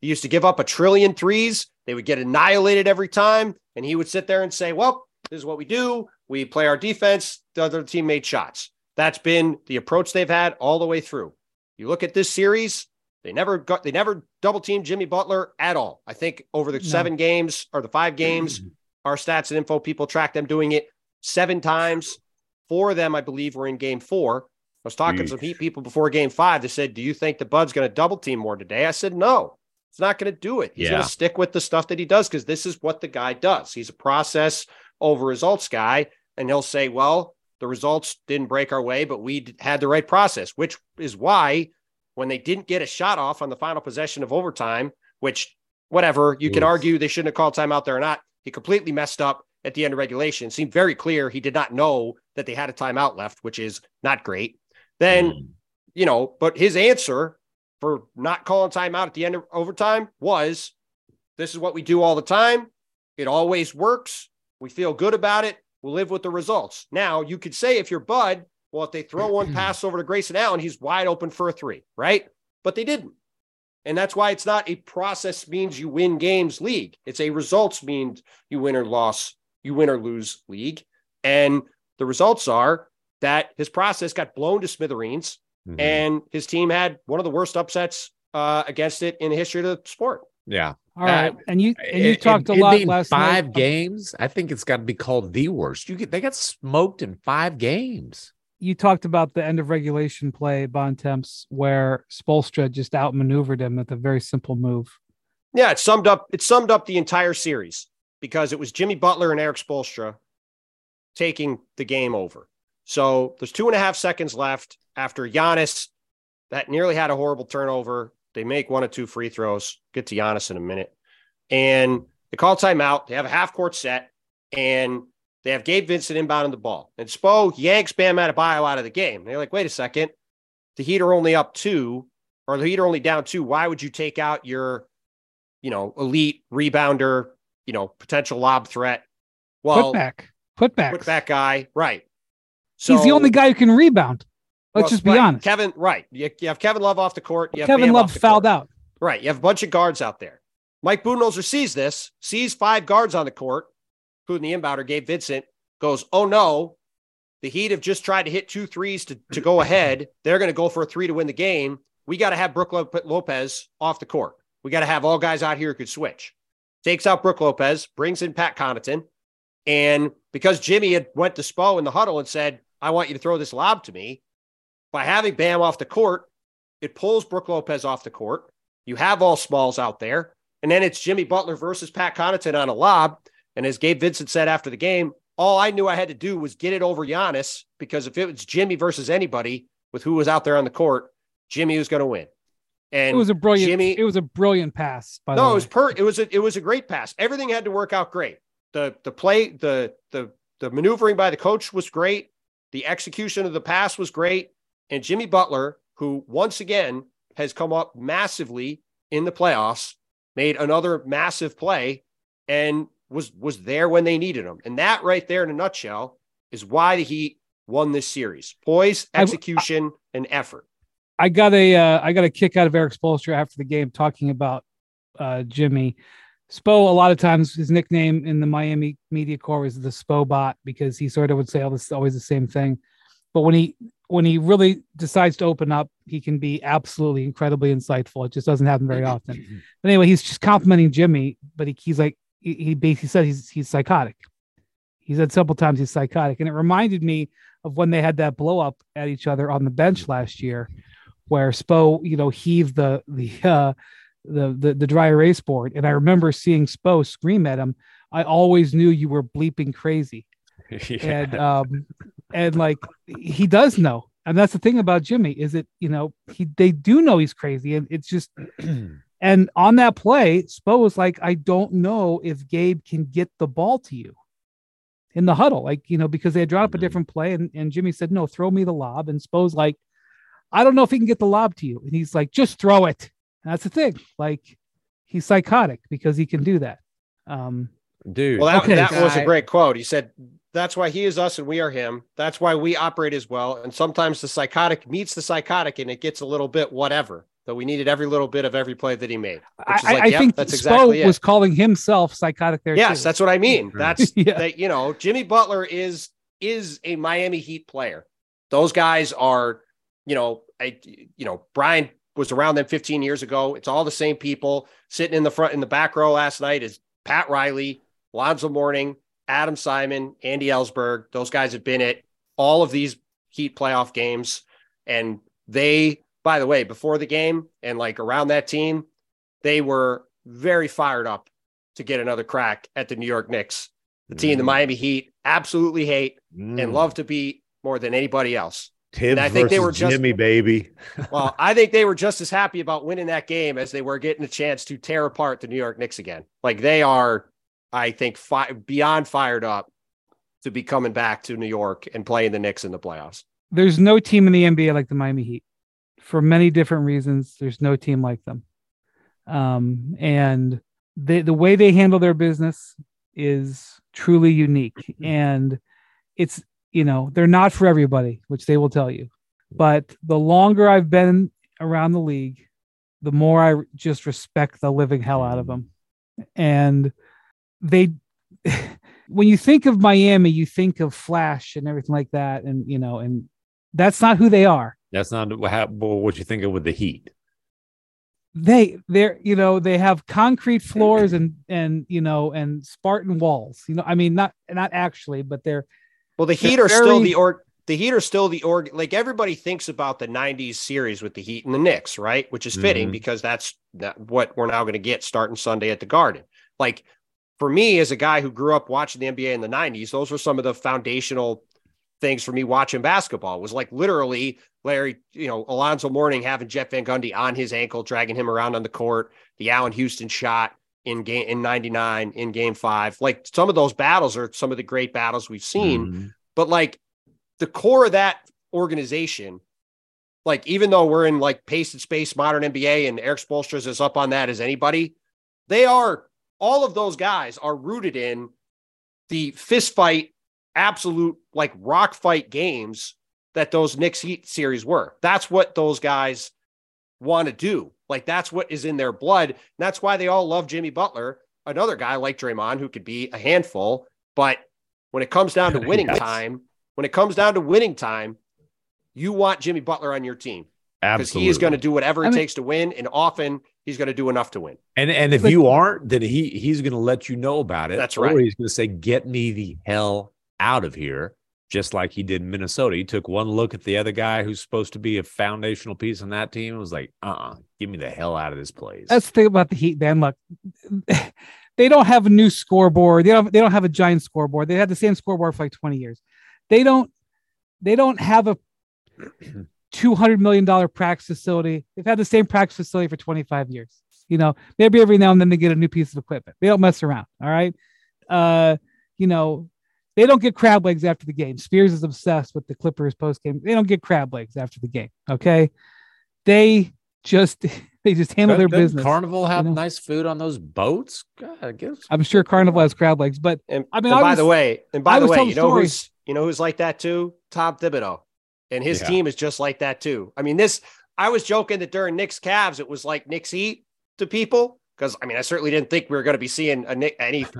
he used to give up 1 trillion threes. They would get annihilated every time. And he would sit there and say, well, this is what we do. We play our defense. The other team made shots. That's been the approach they've had all the way through. You look at this series, they never double teamed Jimmy Butler at all. I think over the 7 games or the 5 games, our stats and info people track them doing it 7 times. 4 of them, I believe, were in game 4. I was talking to some Heat people before game 5. They said, do you think the Bud's going to double team more today? I said, no, it's not going to do it. He's going to stick with the stuff that he does because this is what the guy does. He's a process over results guy. And he'll say, well, the results didn't break our way, but we had the right process, which is why when they didn't get a shot off on the final possession of overtime, which whatever, you can argue they shouldn't have called timeout there or not. He completely messed up at the end of regulation. It seemed very clear he did not know that they had a timeout left, which is not great. But his answer for not calling timeout at the end of overtime was, this is what we do all the time. It always works. We feel good about it. We'll live with the results. Now, you could say if you're Bud, well, if they throw one pass over to Grayson Allen, he's wide open for a 3, right? But they didn't. And that's why it's not a process means you win games league. It's a results means you win or loss. You win or lose league. And the results are that his process got blown to smithereens and his team had one of the worst upsets against it in the history of the sport. Yeah. All right. And you talked a lot last night. 5 games. I think it's got to be called the worst. They got smoked in 5 games. You talked about the end of regulation play, Bontemps, where Spolstra just outmaneuvered him with a very simple move. Yeah. It summed up the entire series, because it was Jimmy Butler and Eric Spolstra taking the game over. So there's 2.5 seconds left after Giannis, that nearly had a horrible turnover. They make 1 of 2 free throws. Get to Giannis in a minute. And they call timeout. They have a half-court set, and they have Gabe Vincent inbounding the ball. And Spo yanks Bam Adebayo out of the game. And they're like, wait a second. The Heat are only down 2. Why would you take out your elite rebounder, potential lob threat Well, putback guy, right? So he's the only guy who can rebound. Let's just be honest. Right. You have Kevin Love off the court. You have Kevin Love fouled out. Right. You have a bunch of guards out there. Mike Budenholzer sees this, sees five guards on the court, including the inbounder, Gabe Vincent, goes, oh no, the Heat have just tried to hit 2 threes to go ahead. They're going to go for a three to win the game. We got to have Brook Lopez off the court. We got to have all guys out here who could switch. Takes out Brook Lopez, brings in Pat Connaughton. And because Jimmy had went to Spo in the huddle and said, I want you to throw this lob to me, by having Bam off the court, it pulls Brook Lopez off the court. You have all smalls out there. And then it's Jimmy Butler versus Pat Connaughton on a lob. And as Gabe Vincent said after the game, all I knew I had to do was get it over Giannis, because if it was Jimmy versus anybody with who was out there on the court, Jimmy was going to win. And it was a brilliant pass. By the way. It was a great pass. Everything had to work out great. The play, the maneuvering by the coach was great. The execution of the pass was great. And Jimmy Butler, who once again has come up massively in the playoffs, made another massive play and was there when they needed him. And that right there in a nutshell is why the Heat won this series. Poise, execution, and effort. I got a kick out of Eric Spolstra after the game talking about Jimmy. Spo, a lot of times his nickname in the Miami media corps is the Spo bot, because he sort of would say always the same thing. But when he really decides to open up, he can be absolutely incredibly insightful. It just doesn't happen very often. But anyway, he's just complimenting Jimmy, but he's like he basically said he's psychotic. He said several times he's psychotic, and it reminded me of when they had that blow up at each other on the bench last year, where Spo, heaved the dry erase board, and I remember seeing Spo scream at him, "I always knew you were bleeping crazy." Yeah. And like, he does know. And that's the thing about Jimmy, is it, they do know he's crazy. And it's just, and on that play, Spo was like, I don't know if Gabe can get the ball to you in the huddle. Like, because they had drawn up a different play, and Jimmy said, no, throw me the lob. And Spo's like, I don't know if he can get the lob to you. And he's like, just throw it. And that's the thing. Like, he's psychotic because he can do that. Dude. Well, that was a great quote. He said, that's why he is us and we are him. That's why we operate as well. And sometimes the psychotic meets the psychotic, and it gets a little bit whatever. But we needed every little bit of every play that he made. I think that's exactly Spo was calling himself psychotic there. Yes, too. That's what I mean. That's that. Jimmy Butler is a Miami Heat player. Those guys are, Brian was around them 15 years ago. It's all the same people sitting in the back row last night is Pat Riley, Lonzo Mourning, Adam Simon, Andy Ellsberg. Those guys have been at all of these Heat playoff games. And they, by the way, before the game and like around that team, they were very fired up to get another crack at the New York Knicks, the team the Miami Heat absolutely hate and love to beat more than anybody else. Tibbs versus Jimmy, baby. Well, I think they were just as happy about winning that game as they were getting a chance to tear apart the New York Knicks again. Like, they are, I think, beyond fired up to be coming back to New York and playing the Knicks in the playoffs. There's no team in the NBA like the Miami Heat for many different reasons. There's no team like them. And the way they handle their business is truly unique. And it's, they're not for everybody, which they will tell you. But the longer I've been around the league, the more I just respect the living hell out of them. And when you think of Miami, you think of Flash and everything like that. And, and that's not who they are. That's not what you think of with the Heat. They have concrete floors and Spartan walls, I mean, not actually, but they're, well, the Heat are very... still the org. Like, everybody thinks about the 90s series with the Heat and the Knicks, right? Which is fitting because that's what we're now going to get starting Sunday at the Garden. Like, for me, as a guy who grew up watching the NBA in the 90s, those were some of the foundational things for me watching basketball. It was like literally Larry, Alonzo Mourning having Jeff Van Gundy on his ankle, dragging him around on the court, the Allen Houston shot in 99 in Game 5. Like, some of those battles are some of the great battles we've seen, but like the core of that organization, like, even though we're in like pasted space, modern NBA, and Eric Spoelstra is as up on that as anybody, all of those guys are rooted in the fist fight, absolute like rock fight games that those Knicks Heat series were. That's what those guys want to do. Like, that's what is in their blood. And that's why they all love Jimmy Butler, another guy like Draymond who could be a handful. But when it comes down to winning time, you want Jimmy Butler on your team. Because he is going to do whatever it takes to win, and often he's going to do enough to win. And if you aren't, then he's going to let you know about it. That's right. Or he's going to say, get me the hell out of here, just like he did in Minnesota. He took one look at the other guy who's supposed to be a foundational piece on that team and was like, give me the hell out of this place. That's the thing about the Heat, man. Look, they don't have a new scoreboard. They don't have a giant scoreboard. They had the same scoreboard for like 20 years. They don't have a $200 million practice facility. They've had the same practice facility for 25 years. You know, maybe every now and then they get a new piece of equipment. They don't mess around. All right. You know, they don't get crab legs after the game. Spears is obsessed with the Clippers post game. They don't get crab legs after the game. Okay. They just handle their business. Carnival have nice food on those boats. God, I guess. I'm sure Carnival has crab legs, but by the way, you know who's like that too? Tom Thibodeau. And his team is just like that, too. I mean, I was joking that during Knicks Cavs, it was like Knicks Heat to people. Because, I mean, I certainly didn't think we were going to be seeing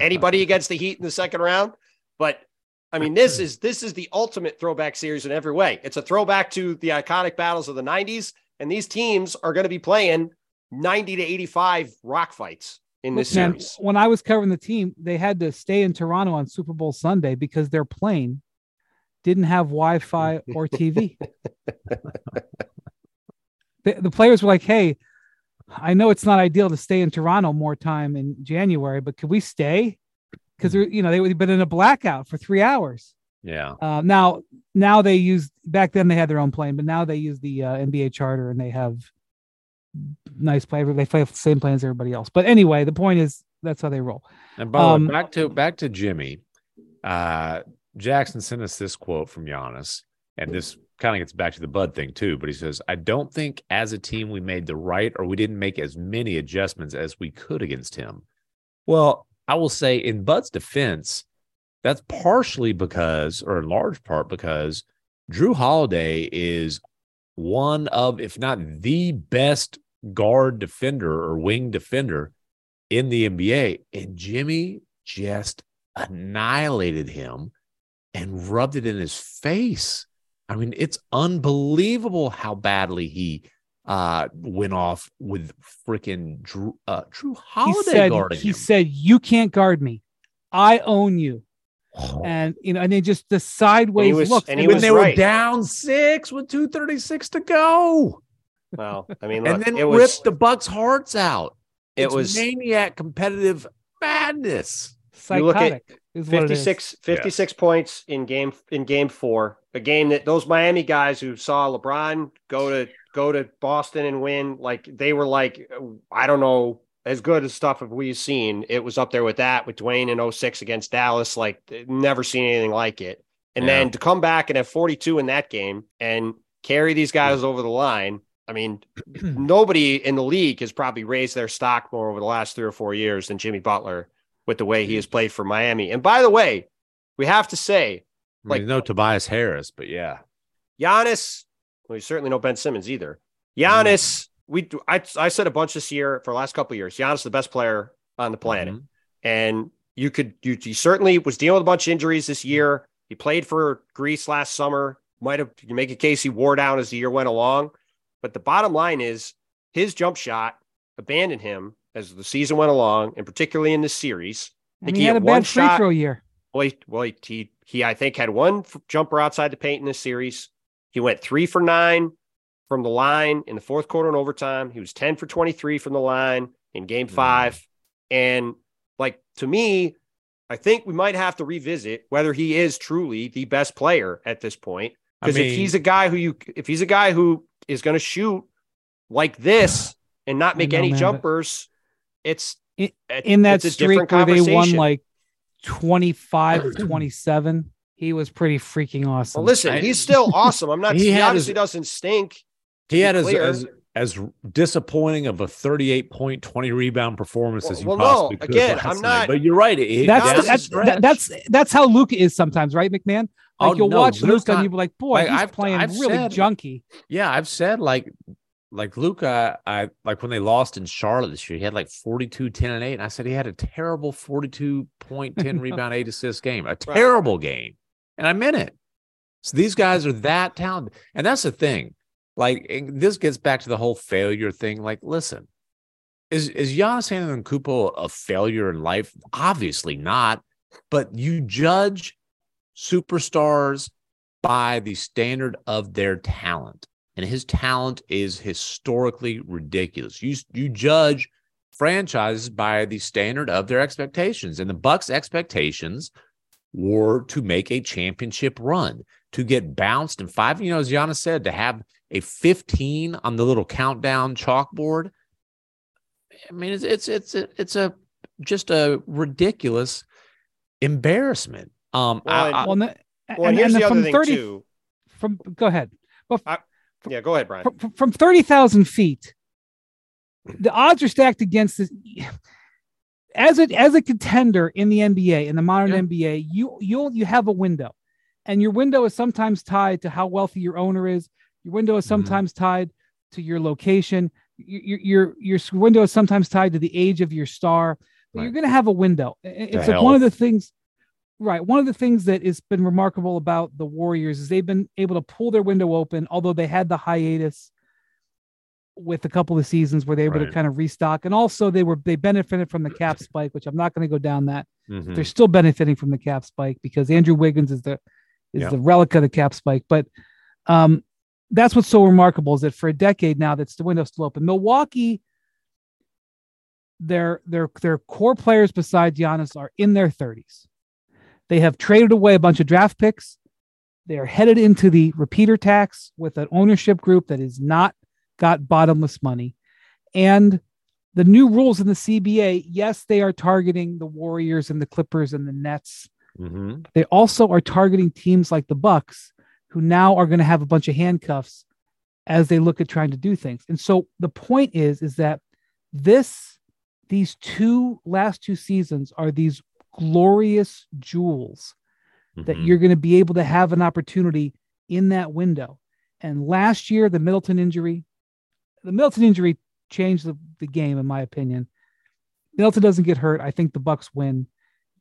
anybody against the Heat in the second round. But, I mean, this is the ultimate throwback series in every way. It's a throwback to the iconic battles of the 90s. And these teams are going to be playing 90 to 85 rock fights in this series. When I was covering the team, they had to stay in Toronto on Super Bowl Sunday because they're playing. Didn't have Wi-Fi or TV. The players were like, hey, I know it's not ideal to stay in Toronto more time in January, but could we stay? Because, they would have been in a blackout for 3 hours. Yeah. Now they use, back then they had their own plane, but now they use the NBA charter and they have nice play. They play the same plane as everybody else. But anyway, the point is, that's how they roll. And by the way, back to Jimmy, Jackson sent us this quote from Giannis, and this kind of gets back to the Bud thing too, but he says, I don't think as a team we made we didn't make as many adjustments as we could against him. Well, I will say in Bud's defense, that's partially because, or in large part because, Jrue Holiday is one of, if not the best guard defender or wing defender in the NBA, and Jimmy just annihilated him and rubbed it in his face. I mean, it's unbelievable how badly he went off with freaking Jrue Holiday guarding him. He said, you can't guard me. I own you. Oh. And, and they just the sideways look. And when they were down 6 with 2:36 to go. Well, I mean, look, and then ripped the Bucks' hearts out. It was maniac competitive madness. Psychotic. You look at 56 points in game four, a game that those Miami guys who saw LeBron go to Boston and win, like they were like, I don't know, as good as stuff have we seen. It was up there with that, with Dwayne in 06 against Dallas, like never seen anything like it. And then to come back and have 42 in that game and carry these guys over the line. I mean, nobody in the league has probably raised their stock more over the last 3 or 4 years than Jimmy Butler, with the way he has played for Miami. And by the way, we have to say, like, there's no Tobias Harris, but yeah. Giannis, well, he's certainly no Ben Simmons either. Giannis, I said a bunch this year for the last couple of years, Giannis, the best player on the planet. Mm-hmm. And he certainly was dealing with a bunch of injuries this year. He played for Greece last summer. You make a case he wore down as the year went along. But the bottom line is his jump shot abandoned him as the season went along, and particularly in this series. I think he had a bad free throw year. Well, he I think had one jumper outside the paint in this series. He went 3 for 9 from the line in the fourth quarter and overtime. He was 10 for 23 from the line in game 5. And like, to me, I think we might have to revisit whether he is truly the best player at this point. Because if he's a guy who is going to shoot like this and not make any jumpers, it's in that streak where they won like 25 27. He was pretty freaking awesome. Well, listen, he's still awesome. I'm not. He obviously doesn't stink. He had his as disappointing of a 38-point, 20-rebound performance as you possibly could. Again, I'm not. But you're right. That's how Luka is sometimes, right, McMahon? Like you'll watch Luka and you'll be like, boy, he's playing really junky. Yeah, I've said like Luka, I like when they lost in Charlotte this year, he had like 42, 10, and 8, and I said he had a terrible 42-point, 10-rebound, 8-assist game, a terrible game, and I meant it. So these guys are that talented, and that's the thing. Like this gets back to the whole failure thing. Like, listen, is Giannis Antetokounmpo a failure in life? Obviously not. But you judge superstars by the standard of their talent, and his talent is historically ridiculous. You judge franchises by the standard of their expectations, and the Bucks' expectations were to make a championship run, to get bounced in five. You know, as Giannis said, to have a 15 on the little countdown chalkboard. I mean, it's just a ridiculous embarrassment. Here's the other thing too. Go ahead. Go ahead, Brian. From 30,000 feet, the odds are stacked against this. As a contender in the NBA, in the modern NBA, you have a window, and your window is sometimes tied to how wealthy your owner is. Your window is sometimes tied to your location. Your window is sometimes tied to the age of your star. But you're going to have a window. It's like one of the things, right? One of the things that has been remarkable about the Warriors is they've been able to pull their window open, although they had the hiatus with a couple of seasons where they were able to kind of restock. And also they benefited from the cap spike, which I'm not going to go down that. Mm-hmm. They're still benefiting from the cap spike because Andrew Wiggins is the relic of the cap spike. But, that's what's so remarkable is that for a decade now, that's the window still open. Milwaukee, their core players besides Giannis are in their 30s. They have traded away a bunch of draft picks. They are headed into the repeater tax with an ownership group that has not got bottomless money. And the new rules in the CBA, yes, they are targeting the Warriors and the Clippers and the Nets. Mm-hmm. They also are targeting teams like the Bucks, who now are going to have a bunch of handcuffs as they look at trying to do things. And so the point is that these two last two seasons are these glorious jewels that you're going to be able to have an opportunity in that window. And last year, the Middleton injury changed the game, in my opinion. Middleton doesn't get hurt. I think the Bucks win.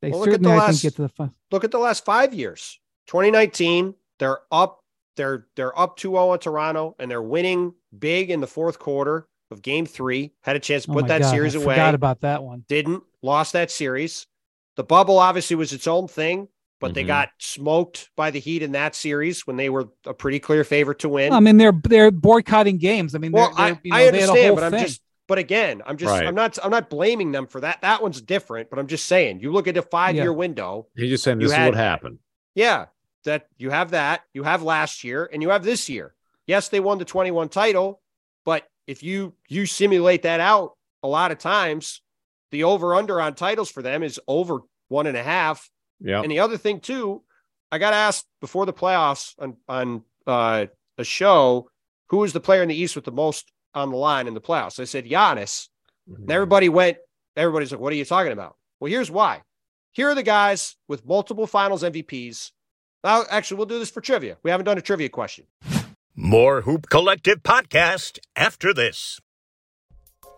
They certainly, I think, get to the fun. Look at the last 5 years, 2019. They're up. They're up 2-0 at Toronto, and they're winning big in the fourth quarter of Game 3. Had a chance to put that series away. Forgot about that one. Didn't. Lost that series. The bubble obviously was its own thing, but they got smoked by the Heat in that series when they were a pretty clear favorite to win. I mean, they're boycotting games. I mean, I understand, but I'm not blaming them for that. That one's different, but I'm just saying, you look at a 5 year window. You're just saying this is what happened. Yeah. You have last year, and you have this year. Yes, they won the 21 title, but if you simulate that out, a lot of times the over-under on titles for them is over 1.5. Yeah. And the other thing too, I got asked before the playoffs on a show, who is the player in the East with the most on the line in the playoffs? I said Giannis. Mm-hmm. And everybody's like, what are you talking about? Well, here's why. Here are the guys with multiple finals MVPs. Actually, we'll do this for trivia. We haven't done a trivia question. More Hoop Collective podcast after this.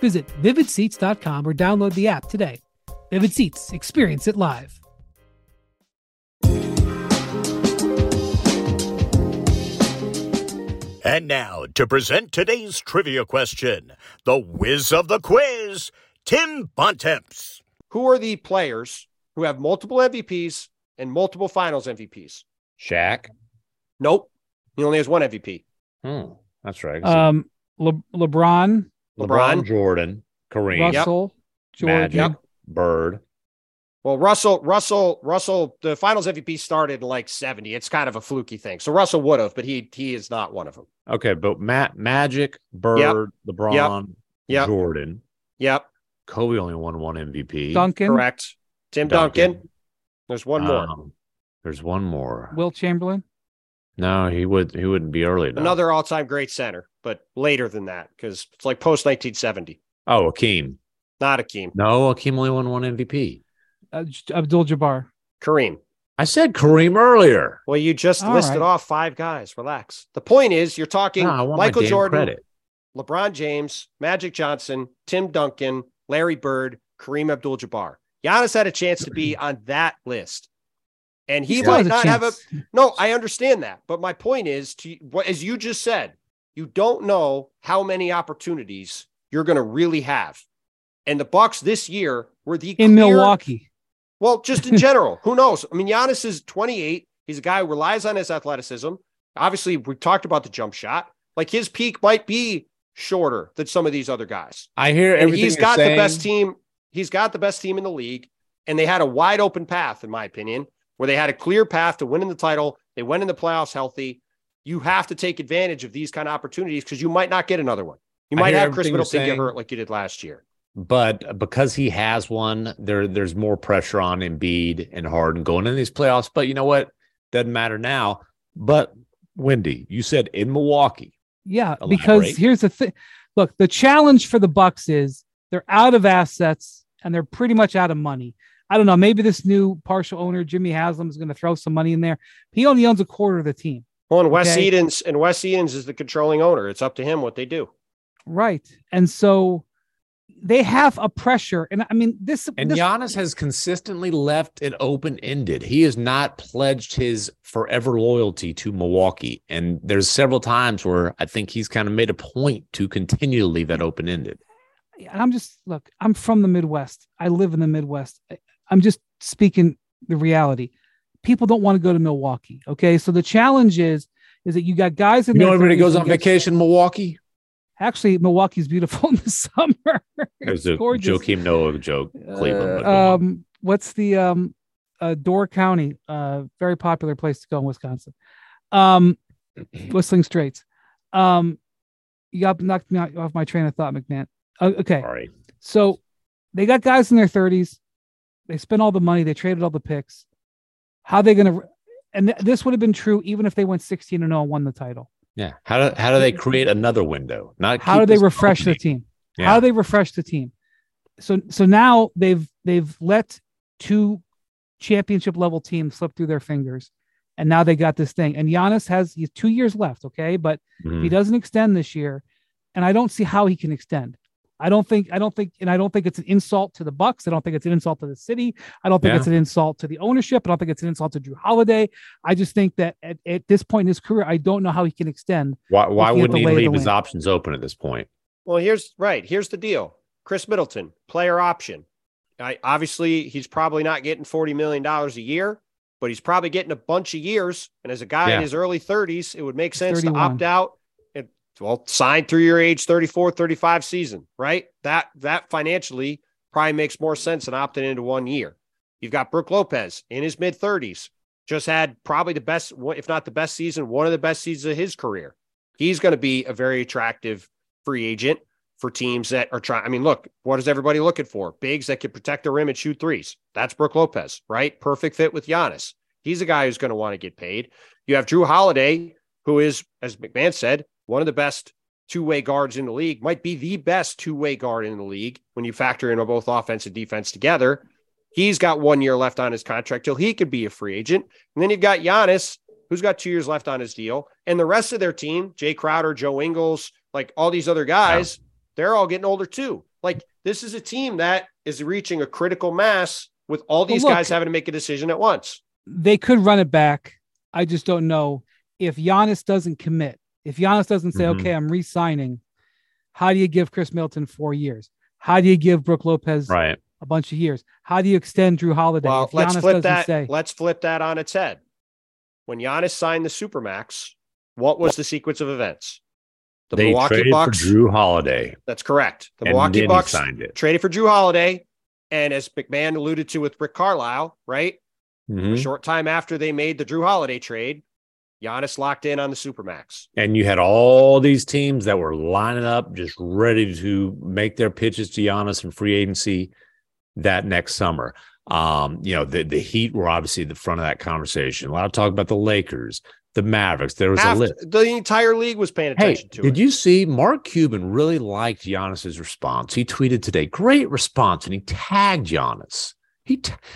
Visit vividseats.com or download the app today. Vivid Seats, experience it live. And now, to present today's trivia question, the whiz of the quiz, Tim Bontemps. Who are the players who have multiple MVPs and multiple finals MVPs? Shaq? Nope. He only has one MVP. That's right. LeBron. LeBron Jordan. Kareem, Russell, Jordan, Magic, Bird. Well, Russell, the finals MVP started like 70. It's kind of a fluky thing. So Russell would have, but he is not one of them. Okay, but Magic, Bird, LeBron, Jordan. Yep. Kobe only won one MVP. Duncan. Correct. Tim Duncan. There's one more. There's one more. Will Chamberlain? No, he wouldn't be early enough. Another all-time great center, but later than that, because it's like post-1970. Oh, Hakeem. Not Hakeem. No, Hakeem only won one MVP. Abdul-Jabbar. Kareem. I said Kareem earlier. Well, you just listed off five guys. Relax. The point is you're talking Michael Jordan, LeBron James, Magic Johnson, Tim Duncan, Larry Bird, Kareem Abdul-Jabbar. Giannis had a chance to be on that list. And he might not have a – no, I understand that. But my point is, as you just said, you don't know how many opportunities you're going to really have. And the Bucks this year were the – in Milwaukee. Well, just in general. Who knows? I mean, Giannis is 28. He's a guy who relies on his athleticism. Obviously, we talked about the jump shot. Like, his peak might be shorter than some of these other guys. I hear everything you're saying. He's got the best team in the league. And they had a wide open path, in my opinion, where they had a clear path to winning the title. They went in the playoffs healthy. You have to take advantage of these kind of opportunities because you might not get another one. You might have Chris Middleton get hurt like you did last year. But because he has one, there's more pressure on Embiid and Harden going into these playoffs. But you know what? Doesn't matter now. But, Wendy, you said in Milwaukee. Yeah, elaborate. Because here's the thing. Look, the challenge for the Bucks is they're out of assets and they're pretty much out of money. I don't know. Maybe this new partial owner, Jimmy Haslam, is going to throw some money in there. He only owns a quarter of the team. Well, and Wes Edens is the controlling owner. It's up to him what they do. Right. And so they have a pressure. And I mean, this Giannis has consistently left it open-ended. He has not pledged his forever loyalty to Milwaukee. And there's several times where I think he's kind of made a point to continue to leave that open-ended. And I'm from the Midwest. I live in the Midwest. I'm just speaking the reality. People don't want to go to Milwaukee. Okay. So the challenge is that you got guys in there. You know, everybody goes on vacation in Milwaukee. Actually, Milwaukee's beautiful in the summer. There's a Joakim Noah joke. Cleveland. What's the Door County? Very popular place to go in Wisconsin. Whistling Straits. You got knocked me off my train of thought, McMahon. Okay. Sorry. So they got guys in their 30s. They spent all the money. They traded all the picks. How are they going to? And this would have been true even if they went 16-0 and won the title. Yeah. How do they create another window? How do they refresh the team? Yeah. How do they refresh the team? So now they've let two championship level teams slip through their fingers, and now they got this thing. And Giannis he's 2 years left, okay, but if he doesn't extend this year, and I don't see how he can extend. I don't think it's an insult to the Bucks. I don't think it's an insult to the city. I don't think it's an insult to the ownership. I don't think it's an insult to Jrue Holiday. I just think that at this point in his career, I don't know how he can extend. Why wouldn't he leave his options open at this point? Well, here's the deal. Chris Middleton, player option. Obviously, he's probably not getting $40 million a year, but he's probably getting a bunch of years. And as a guy in his early 30s, it would make sense to opt out. Well, sign through your age 34, 35 season, right? That financially probably makes more sense than opting into 1 year. You've got Brook Lopez in his mid-30s, just had probably the best, if not the best season, one of the best seasons of his career. He's going to be a very attractive free agent for teams that are trying. I mean, look, what is everybody looking for? Bigs that can protect the rim and shoot threes. That's Brook Lopez, right? Perfect fit with Giannis. He's a guy who's going to want to get paid. You have Jrue Holiday, who is, as McMahon said, one of the best two-way guards in the league, might be the best two-way guard in the league when you factor in both offense and defense together. He's got 1 year left on his contract till he could be a free agent. And then you've got Giannis, who's got 2 years left on his deal. And the rest of their team, Jay Crowder, Joe Ingles, like all these other guys, they're all getting older too. Like, this is a team that is reaching a critical mass with all these guys having to make a decision at once. They could run it back. I just don't know if Giannis doesn't commit. If Giannis doesn't say, okay, I'm re-signing, how do you give Chris Middleton 4 years? How do you give Brook Lopez a bunch of years? How do you extend Jrue Holiday? Well, let's flip that on its head. When Giannis signed the Supermax, what was the sequence of events? They traded for Jrue Holiday. That's correct. The Milwaukee Bucks traded for Jrue Holiday. And as McMahon alluded to with Rick Carlisle, right? Mm-hmm. A short time after they made the Jrue Holiday trade, Giannis locked in on the Supermax. And you had all these teams that were lining up, just ready to make their pitches to Giannis in free agency that next summer. You know, the Heat were obviously the front of that conversation. A lot of talk about the Lakers, the Mavericks. There was a list. The entire league was paying attention to it. Did you see Mark Cuban really liked Giannis's response? He tweeted today, great response, and he tagged Giannis.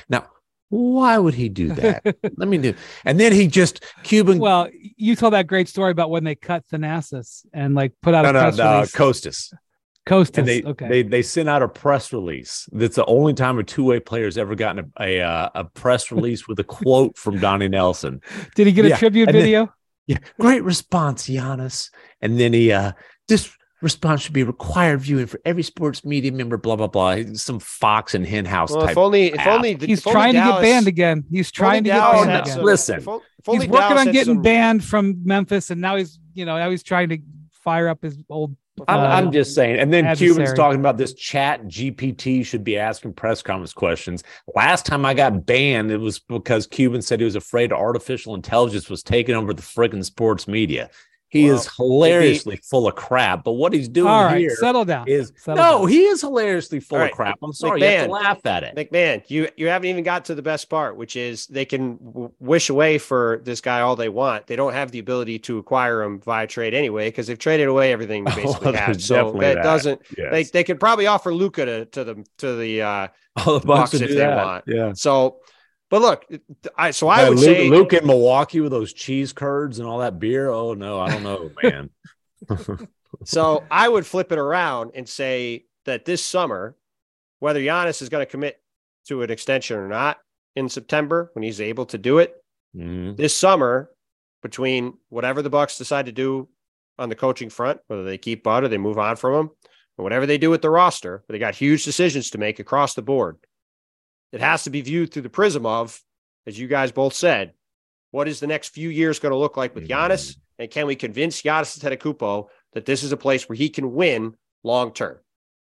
Now, why would he do that? Let me do. And then he just Cuban. Well, you told that great story about when they cut Thanasis and like put out a press release. Costas. And they sent out a press release. That's the only time a two-way player's ever gotten a press release with a quote from Donnie Nelson. Did he get a tribute video? Then, great response, Giannis. And then he this response should be required viewing for every sports media member. Blah blah blah. Some Fox and Henhouse. Well, if only he's trying to get banned again. Listen, he's working on getting banned from Memphis, and now he's trying to fire up his old. I'm just saying. And then adversary. Cuban's talking about this chat GPT should be asking press conference questions. Last time I got banned, it was because Cuban said he was afraid artificial intelligence was taking over the frickin' sports media. He is hilariously full of crap. But what he's doing here is settle down. He is hilariously full of crap. I'm sorry. McMahon, you have to laugh at it. McMahon, you haven't even got to the best part, which is they can wish away for this guy all they want. They don't have the ability to acquire him via trade anyway, because they've traded away everything they basically have. So that doesn't they could probably offer Luka to the Bucks if they want. Yeah. So but look, I would say Luke in Milwaukee with those cheese curds and all that beer. Oh no, I don't know, man. So I would flip it around and say that this summer, whether Giannis is going to commit to an extension or not in September, when he's able to do it, this summer, between whatever the Bucks decide to do on the coaching front, whether they keep Bud or they move on from him, or whatever they do with the roster, they got huge decisions to make across the board. It has to be viewed through the prism of, as you guys both said, what is the next few years going to look like with Giannis? And can we convince Giannis Antetokounmpo that this is a place where he can win long-term?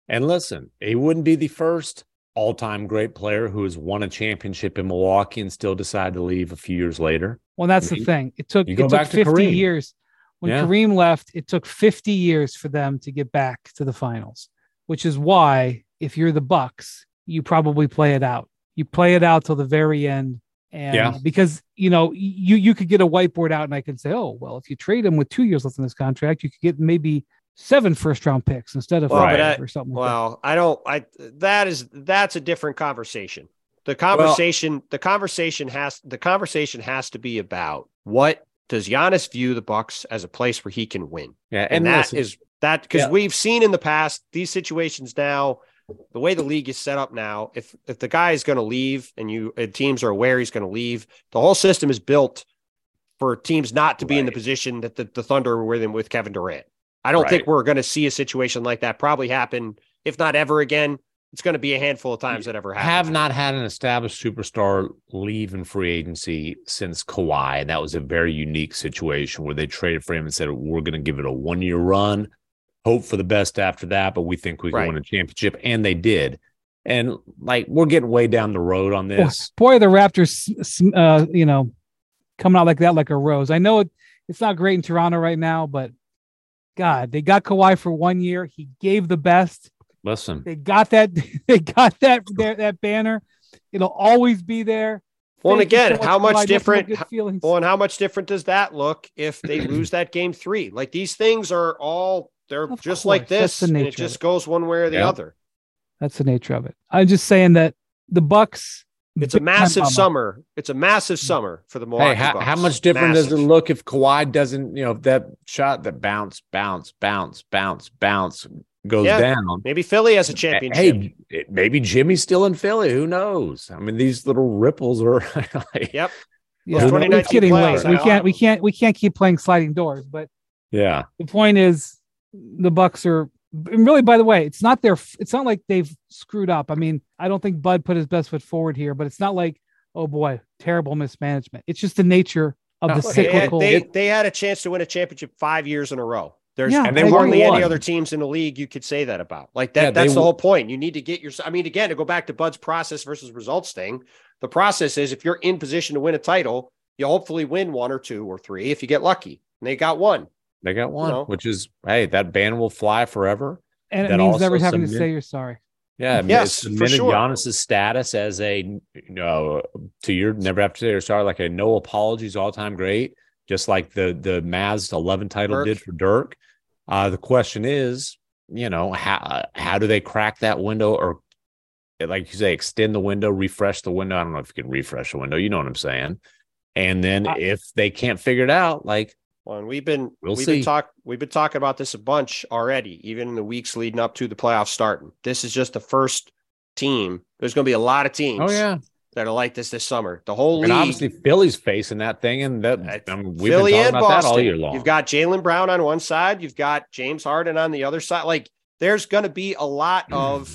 And listen, he wouldn't be the first all-time great player who has won a championship in Milwaukee and still decided to leave a few years later. Well, that's the thing. It took 50 years. When Kareem left, it took 50 years for them to get back to the finals, which is why if you're the Bucks, you probably play it out. You play it out till the very end. And because, you could get a whiteboard out and I can say, oh, well, if you trade him with 2 years left in this contract, you could get maybe 7 first-round picks instead of 5 or something. That's a different conversation. The conversation has to be about what does Giannis view the Bucks as a place where he can win? Yeah, and that is because we've seen in the past these situations now. The way the league is set up now, if the guy is going to leave and teams are aware he's going to leave, the whole system is built for teams not to be in the position that the Thunder were in with Kevin Durant. I don't think we're going to see a situation like that probably happen, if not ever again. It's going to be a handful of times that ever happens. Have not had an established superstar leave in free agency since Kawhi, and that was a very unique situation where they traded for him and said, we're going to give it a 1-year run. Hope for the best after that, but we think we can win a championship, and they did. And we're getting way down the road on this. Boy, the Raptors, coming out like that, like a rose. I know it's not great in Toronto right now, but God, they got Kawhi for 1 year. He gave the best. Listen, they got that banner. It'll always be there. Well, and again, how much different does that look if they lose that Game 3? Like these things are all. They're of just course. Like this, and it just goes one way or the other. That's the nature of it. I'm just saying that the Bucks. It's a massive summer. It's a massive summer for the Milwaukee Bucks. How much different does it look if Kawhi doesn't, if that shot that bounce goes down? Maybe Philly has a championship. Hey, maybe Jimmy's still in Philly. Who knows? I mean, these little ripples are. It's getting late. We can't keep playing sliding doors, but. Yeah. The point is the Bucks are really, by the way, it's not like they've screwed up. I mean, I don't think Bud put his best foot forward here, but it's not like, oh boy, terrible mismanagement. It's just the nature of the cyclical. They had a chance to win a championship 5 years in a row. There's and they hardly any other teams in the league you could say that about. Like that. Yeah, that's the whole point. You need to get your. I mean, again, to go back to Bud's process versus results thing. The process is if you're in position to win a title, you hopefully win one or two or three if you get lucky. And they got one. They got one, you know? Which is hey, that ban will fly forever, and it that means never having to say you're sorry. Yeah, yes, it's for sure. Giannis's status as a to your never have to say you're sorry, like a no apologies all time great, just like the Mavs 11 title Dirk. Did for Dirk. The question is, you know, how do they crack that window or, like you say, extend the window, refresh the window? I don't know if you can refresh the window. You know what I'm saying? And then if they can't figure it out, like, well, and we've been talking about this a bunch already, even in the weeks leading up to the playoffs starting. This is just the first team. There's going to be a lot of teams. Oh yeah. That are like this summer. The whole league. And obviously, Philly's facing that thing, and that we've Philly been talking about Boston. That all year long. You've got Jaylen Brown on one side, you've got James Harden on the other side. Like, there's going to be a lot of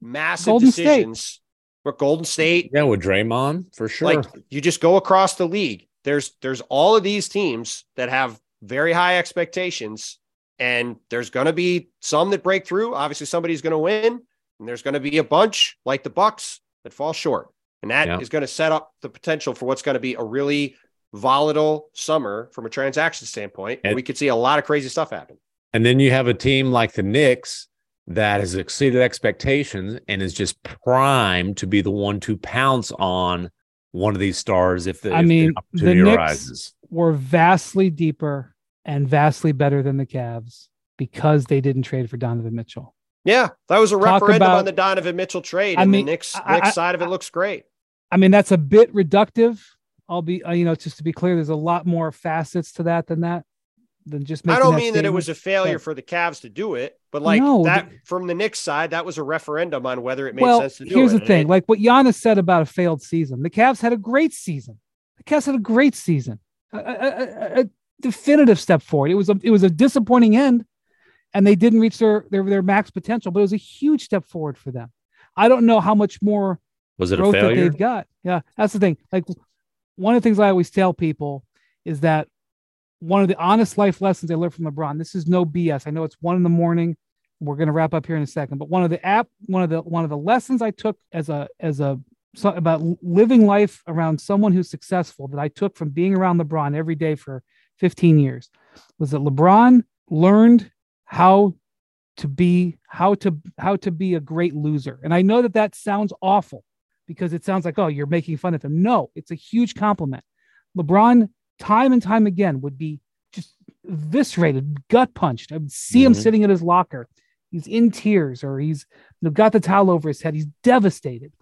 massive decisions for Golden State. Yeah, with Draymond for sure. Like, you just go across the league. There's all of these teams that have very high expectations, and there's going to be some that break through. Obviously, somebody's going to win, and there's going to be a bunch like the Bucks that fall short. And that is going to set up the potential for what's going to be a really volatile summer from a transaction standpoint. And we could see a lot of crazy stuff happen. And then you have a team like the Knicks that has exceeded expectations and is just primed to be the one to pounce on one of these stars if the opportunity arises. The Knicks were vastly deeper and vastly better than the Cavs because they didn't trade for Donovan Mitchell. Yeah, that was a referendum on the Donovan Mitchell trade. I mean, the Knicks side of it looks great. I mean, that's a bit reductive. I'll be, just to be clear, there's a lot more facets to that than just making. I don't mean that it was a failure for the Cavs to do it, but like from the Knicks side, that was a referendum on whether it made sense to do it. Here's the thing, like what Giannis said about a failed season. The Cavs had a great season. A definitive step forward. It was a disappointing end, and they didn't reach their max potential, but it was a huge step forward for them. I don't know how much more. Was it a failure? That they've got. Yeah, that's the thing. Like, one of the things I always tell people is that one of the honest life lessons I learned from LeBron, this is no BS. I know it's 1 a.m. We're going to wrap up here in a second, but one of the lessons I took about living life around someone who's successful that I took from being around LeBron every day for 15 years was that LeBron learned how to be a great loser. And I know that sounds awful, because it sounds like, oh, you're making fun of him. No, it's a huge compliment. LeBron, time and time again, would be just eviscerated, gut punched. I would see him sitting in his locker. He's in tears, or he's got the towel over his head. He's devastated.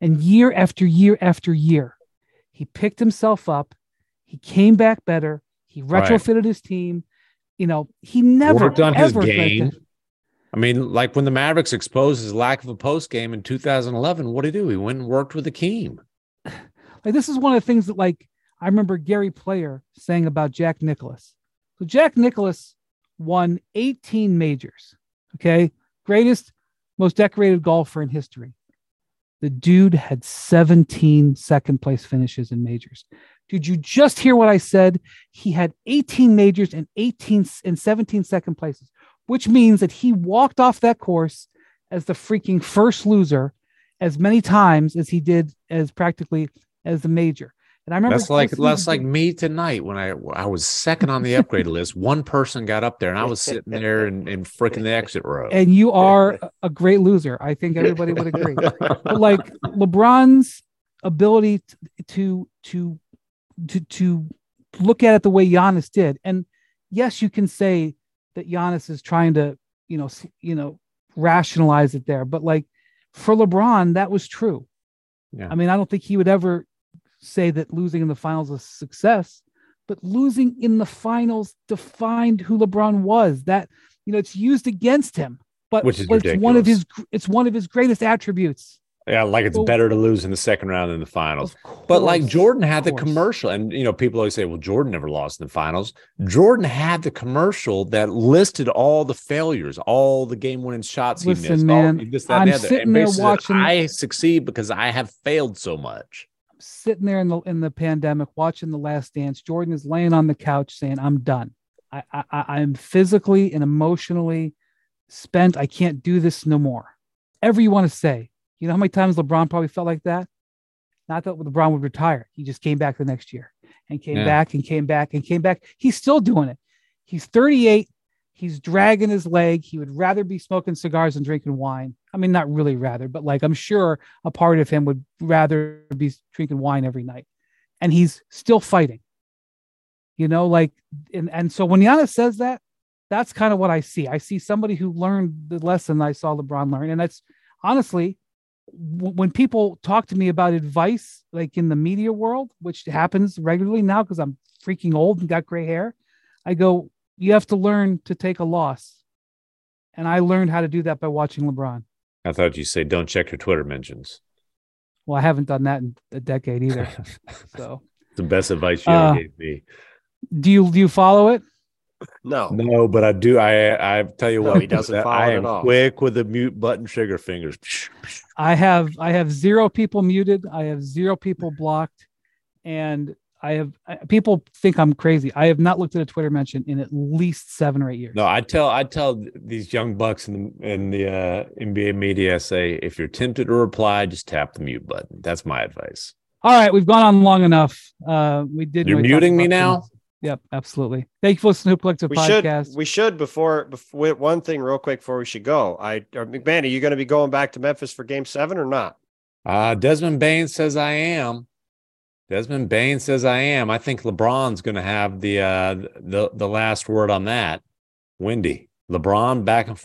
And year after year after year, he picked himself up. He came back better. He retrofitted his team. He never worked on his game. I mean, like when the Mavericks exposed his lack of a post game in 2011, what did he do? He went and worked with Hakeem. Like, this is one of the things that, like, I remember Gary Player saying about Jack Nicklaus. So Jack Nicklaus won 18 majors. Okay, greatest, most decorated golfer in history. The dude had 17 second place finishes in majors. Did you just hear what I said? He had 18 majors and 17 second places, which means that he walked off that course as the freaking first loser as many times as he did as practically as the major. And I remember that's like me tonight when I was second on the upgrade list. One person got up there and I was sitting there in freaking the exit row. And you are a great loser. I think everybody would agree. But like LeBron's ability to look at it the way Giannis did, and yes, you can say that Giannis is trying to, rationalize it there. But like for LeBron, that was true. Yeah. I mean, I don't think he would ever say that losing in the finals was a success, but losing in the finals defined who LeBron was. That, it's used against him, but it's one of his greatest attributes. Yeah, like it's better to lose in the second round than the finals. Course, but like Jordan had the commercial, and people always say, well, Jordan never lost in the finals. Jordan had the commercial that listed all the failures, all the game-winning shots he missed. Man, all this, that, I'm and sitting and there watching. Said, I succeed because I have failed so much. I'm sitting there in the pandemic watching The Last Dance. Jordan is laying on the couch saying, I'm done. I'm physically and emotionally spent. I can't do this no more. Whatever you want to say. You know how many times LeBron probably felt like that? Not that LeBron would retire. He just came back the next year and came back. He's still doing it. He's 38. He's dragging his leg. He would rather be smoking cigars and drinking wine. I mean, not really rather, but like I'm sure a part of him would rather be drinking wine every night. And he's still fighting. You know, like, and so when Giannis says that, that's kind of what I see. I see somebody who learned the lesson I saw LeBron learn. And that's honestly, when people talk to me about advice, like in the media world, which happens regularly now because I'm freaking old and got gray hair, I go, you have to learn to take a loss. And I learned how to do that by watching LeBron. I thought you say, don't check your Twitter mentions. Well, I haven't done that in a decade either. So the best advice you ever gave me. Do you follow it? No, but I do. I tell you what, he doesn't follow it at all. Quick with the mute button, trigger fingers. I have zero people muted. I have zero people blocked, and people think I'm crazy. I have not looked at a Twitter mention in at least 7 or 8 years. No, I tell these young bucks in the NBA media, I say, if you're tempted to reply, just tap the mute button. That's my advice. All right, we've gone on long enough. We did. You're muting me now. Things. Yep, absolutely. Thank you for listening to Collective Podcast. We should before one thing real quick before we should go. McMahon, are you going to be going back to Memphis for Game 7 or not? Desmond Bain says I am. Desmond Bain says I am. I think LeBron's going to have the last word on that. Wendy, LeBron, back and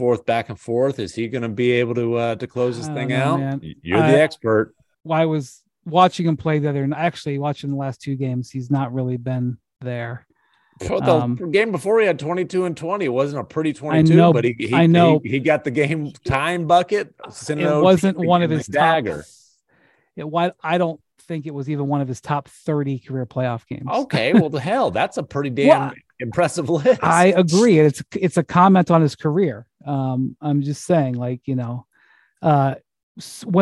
forth. Is he going to be able to close this thing out? Man. You're the expert. Well, I was watching him play the other, and actually watching the last 2 games, he's not really been there. Well, the game before he had 22 and 20. It wasn't a pretty 22, but he got the game time bucket. It wasn't one of his dagger. I don't think it was even one of his top 30 career playoff games. Okay, well, the hell, that's a pretty damn impressive list. I agree. It's a comment on his career. I'm just saying, like, you know, when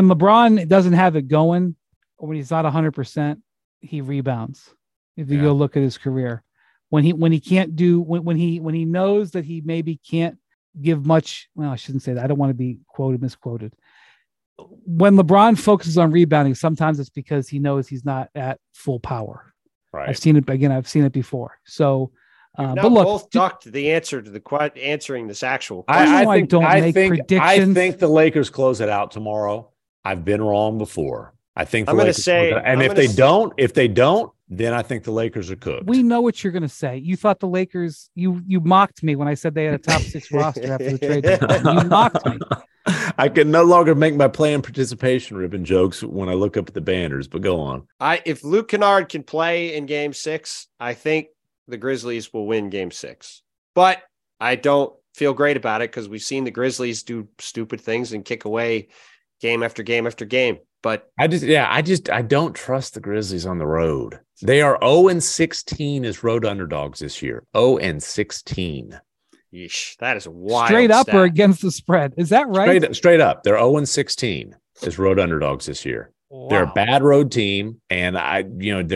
LeBron doesn't have it going, or when he's not 100%, he rebounds. If you go look at his career, when he knows that he maybe can't give much. Well, I shouldn't say that. I don't want to be misquoted. When LeBron focuses on rebounding, sometimes it's because he knows he's not at full power. Right. I've seen it before. So, but look, both ducked the answer to answering this actual question. I think predictions. I think the Lakers close it out tomorrow. I've been wrong before. I think I'm going to say, and if they don't, then I think the Lakers are cooked. We know what you're going to say. You thought the Lakers, you mocked me when I said they had a top 6 roster after the trade deadline. You mocked me. I can no longer make my play and participation ribbon jokes when I look up at the banners, but go on. If Luke Kennard can play in Game 6, I think the Grizzlies will win Game 6. But I don't feel great about it because we've seen the Grizzlies do stupid things and kick away game after game after game. But I don't trust the Grizzlies on the road. They are 0-16 as road underdogs this year. 0-16. Yeesh, that is wild. Straight up stat. Or against the spread? Is that right? Straight up. They're 0-16 as road underdogs this year. Wow. They're a bad road team, and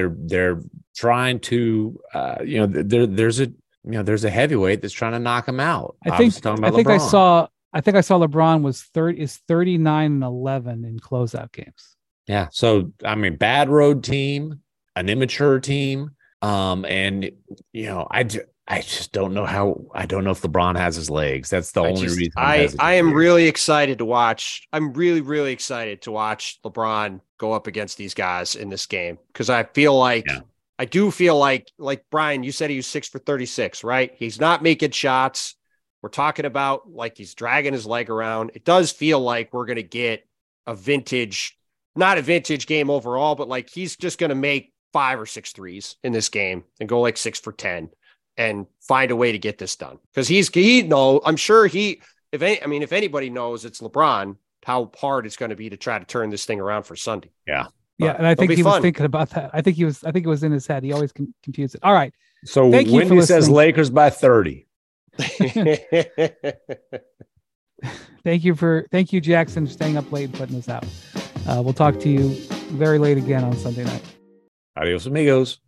they're trying to there's a heavyweight that's trying to knock them out. I think I saw LeBron was 39 and 11 in closeout games. Yeah. So, I mean, bad road team, an immature team. And, you know, I just don't know if LeBron has his legs. That's the only reason. I'm really, really excited to watch LeBron go up against these guys in this game. Cause I feel like, I do feel like Brian, you said he was 6 for 36, right? He's not making shots. We're talking about like he's dragging his leg around. It does feel like we're going to get a vintage, not a vintage game overall, but like he's just going to make 5 or 6 threes in this game and go like 6 for 10 and find a way to get this done. Cause if anybody knows, it's LeBron, how hard it's going to be to try to turn this thing around for Sunday. Yeah. But yeah. And I think he was thinking about that. I think it was in his head. He always confused it. All right. So Wendy says Lakers by 30. Thank you, Jackson, for staying up late and putting us out. We'll talk to you very late again on Sunday night. Adios, amigos.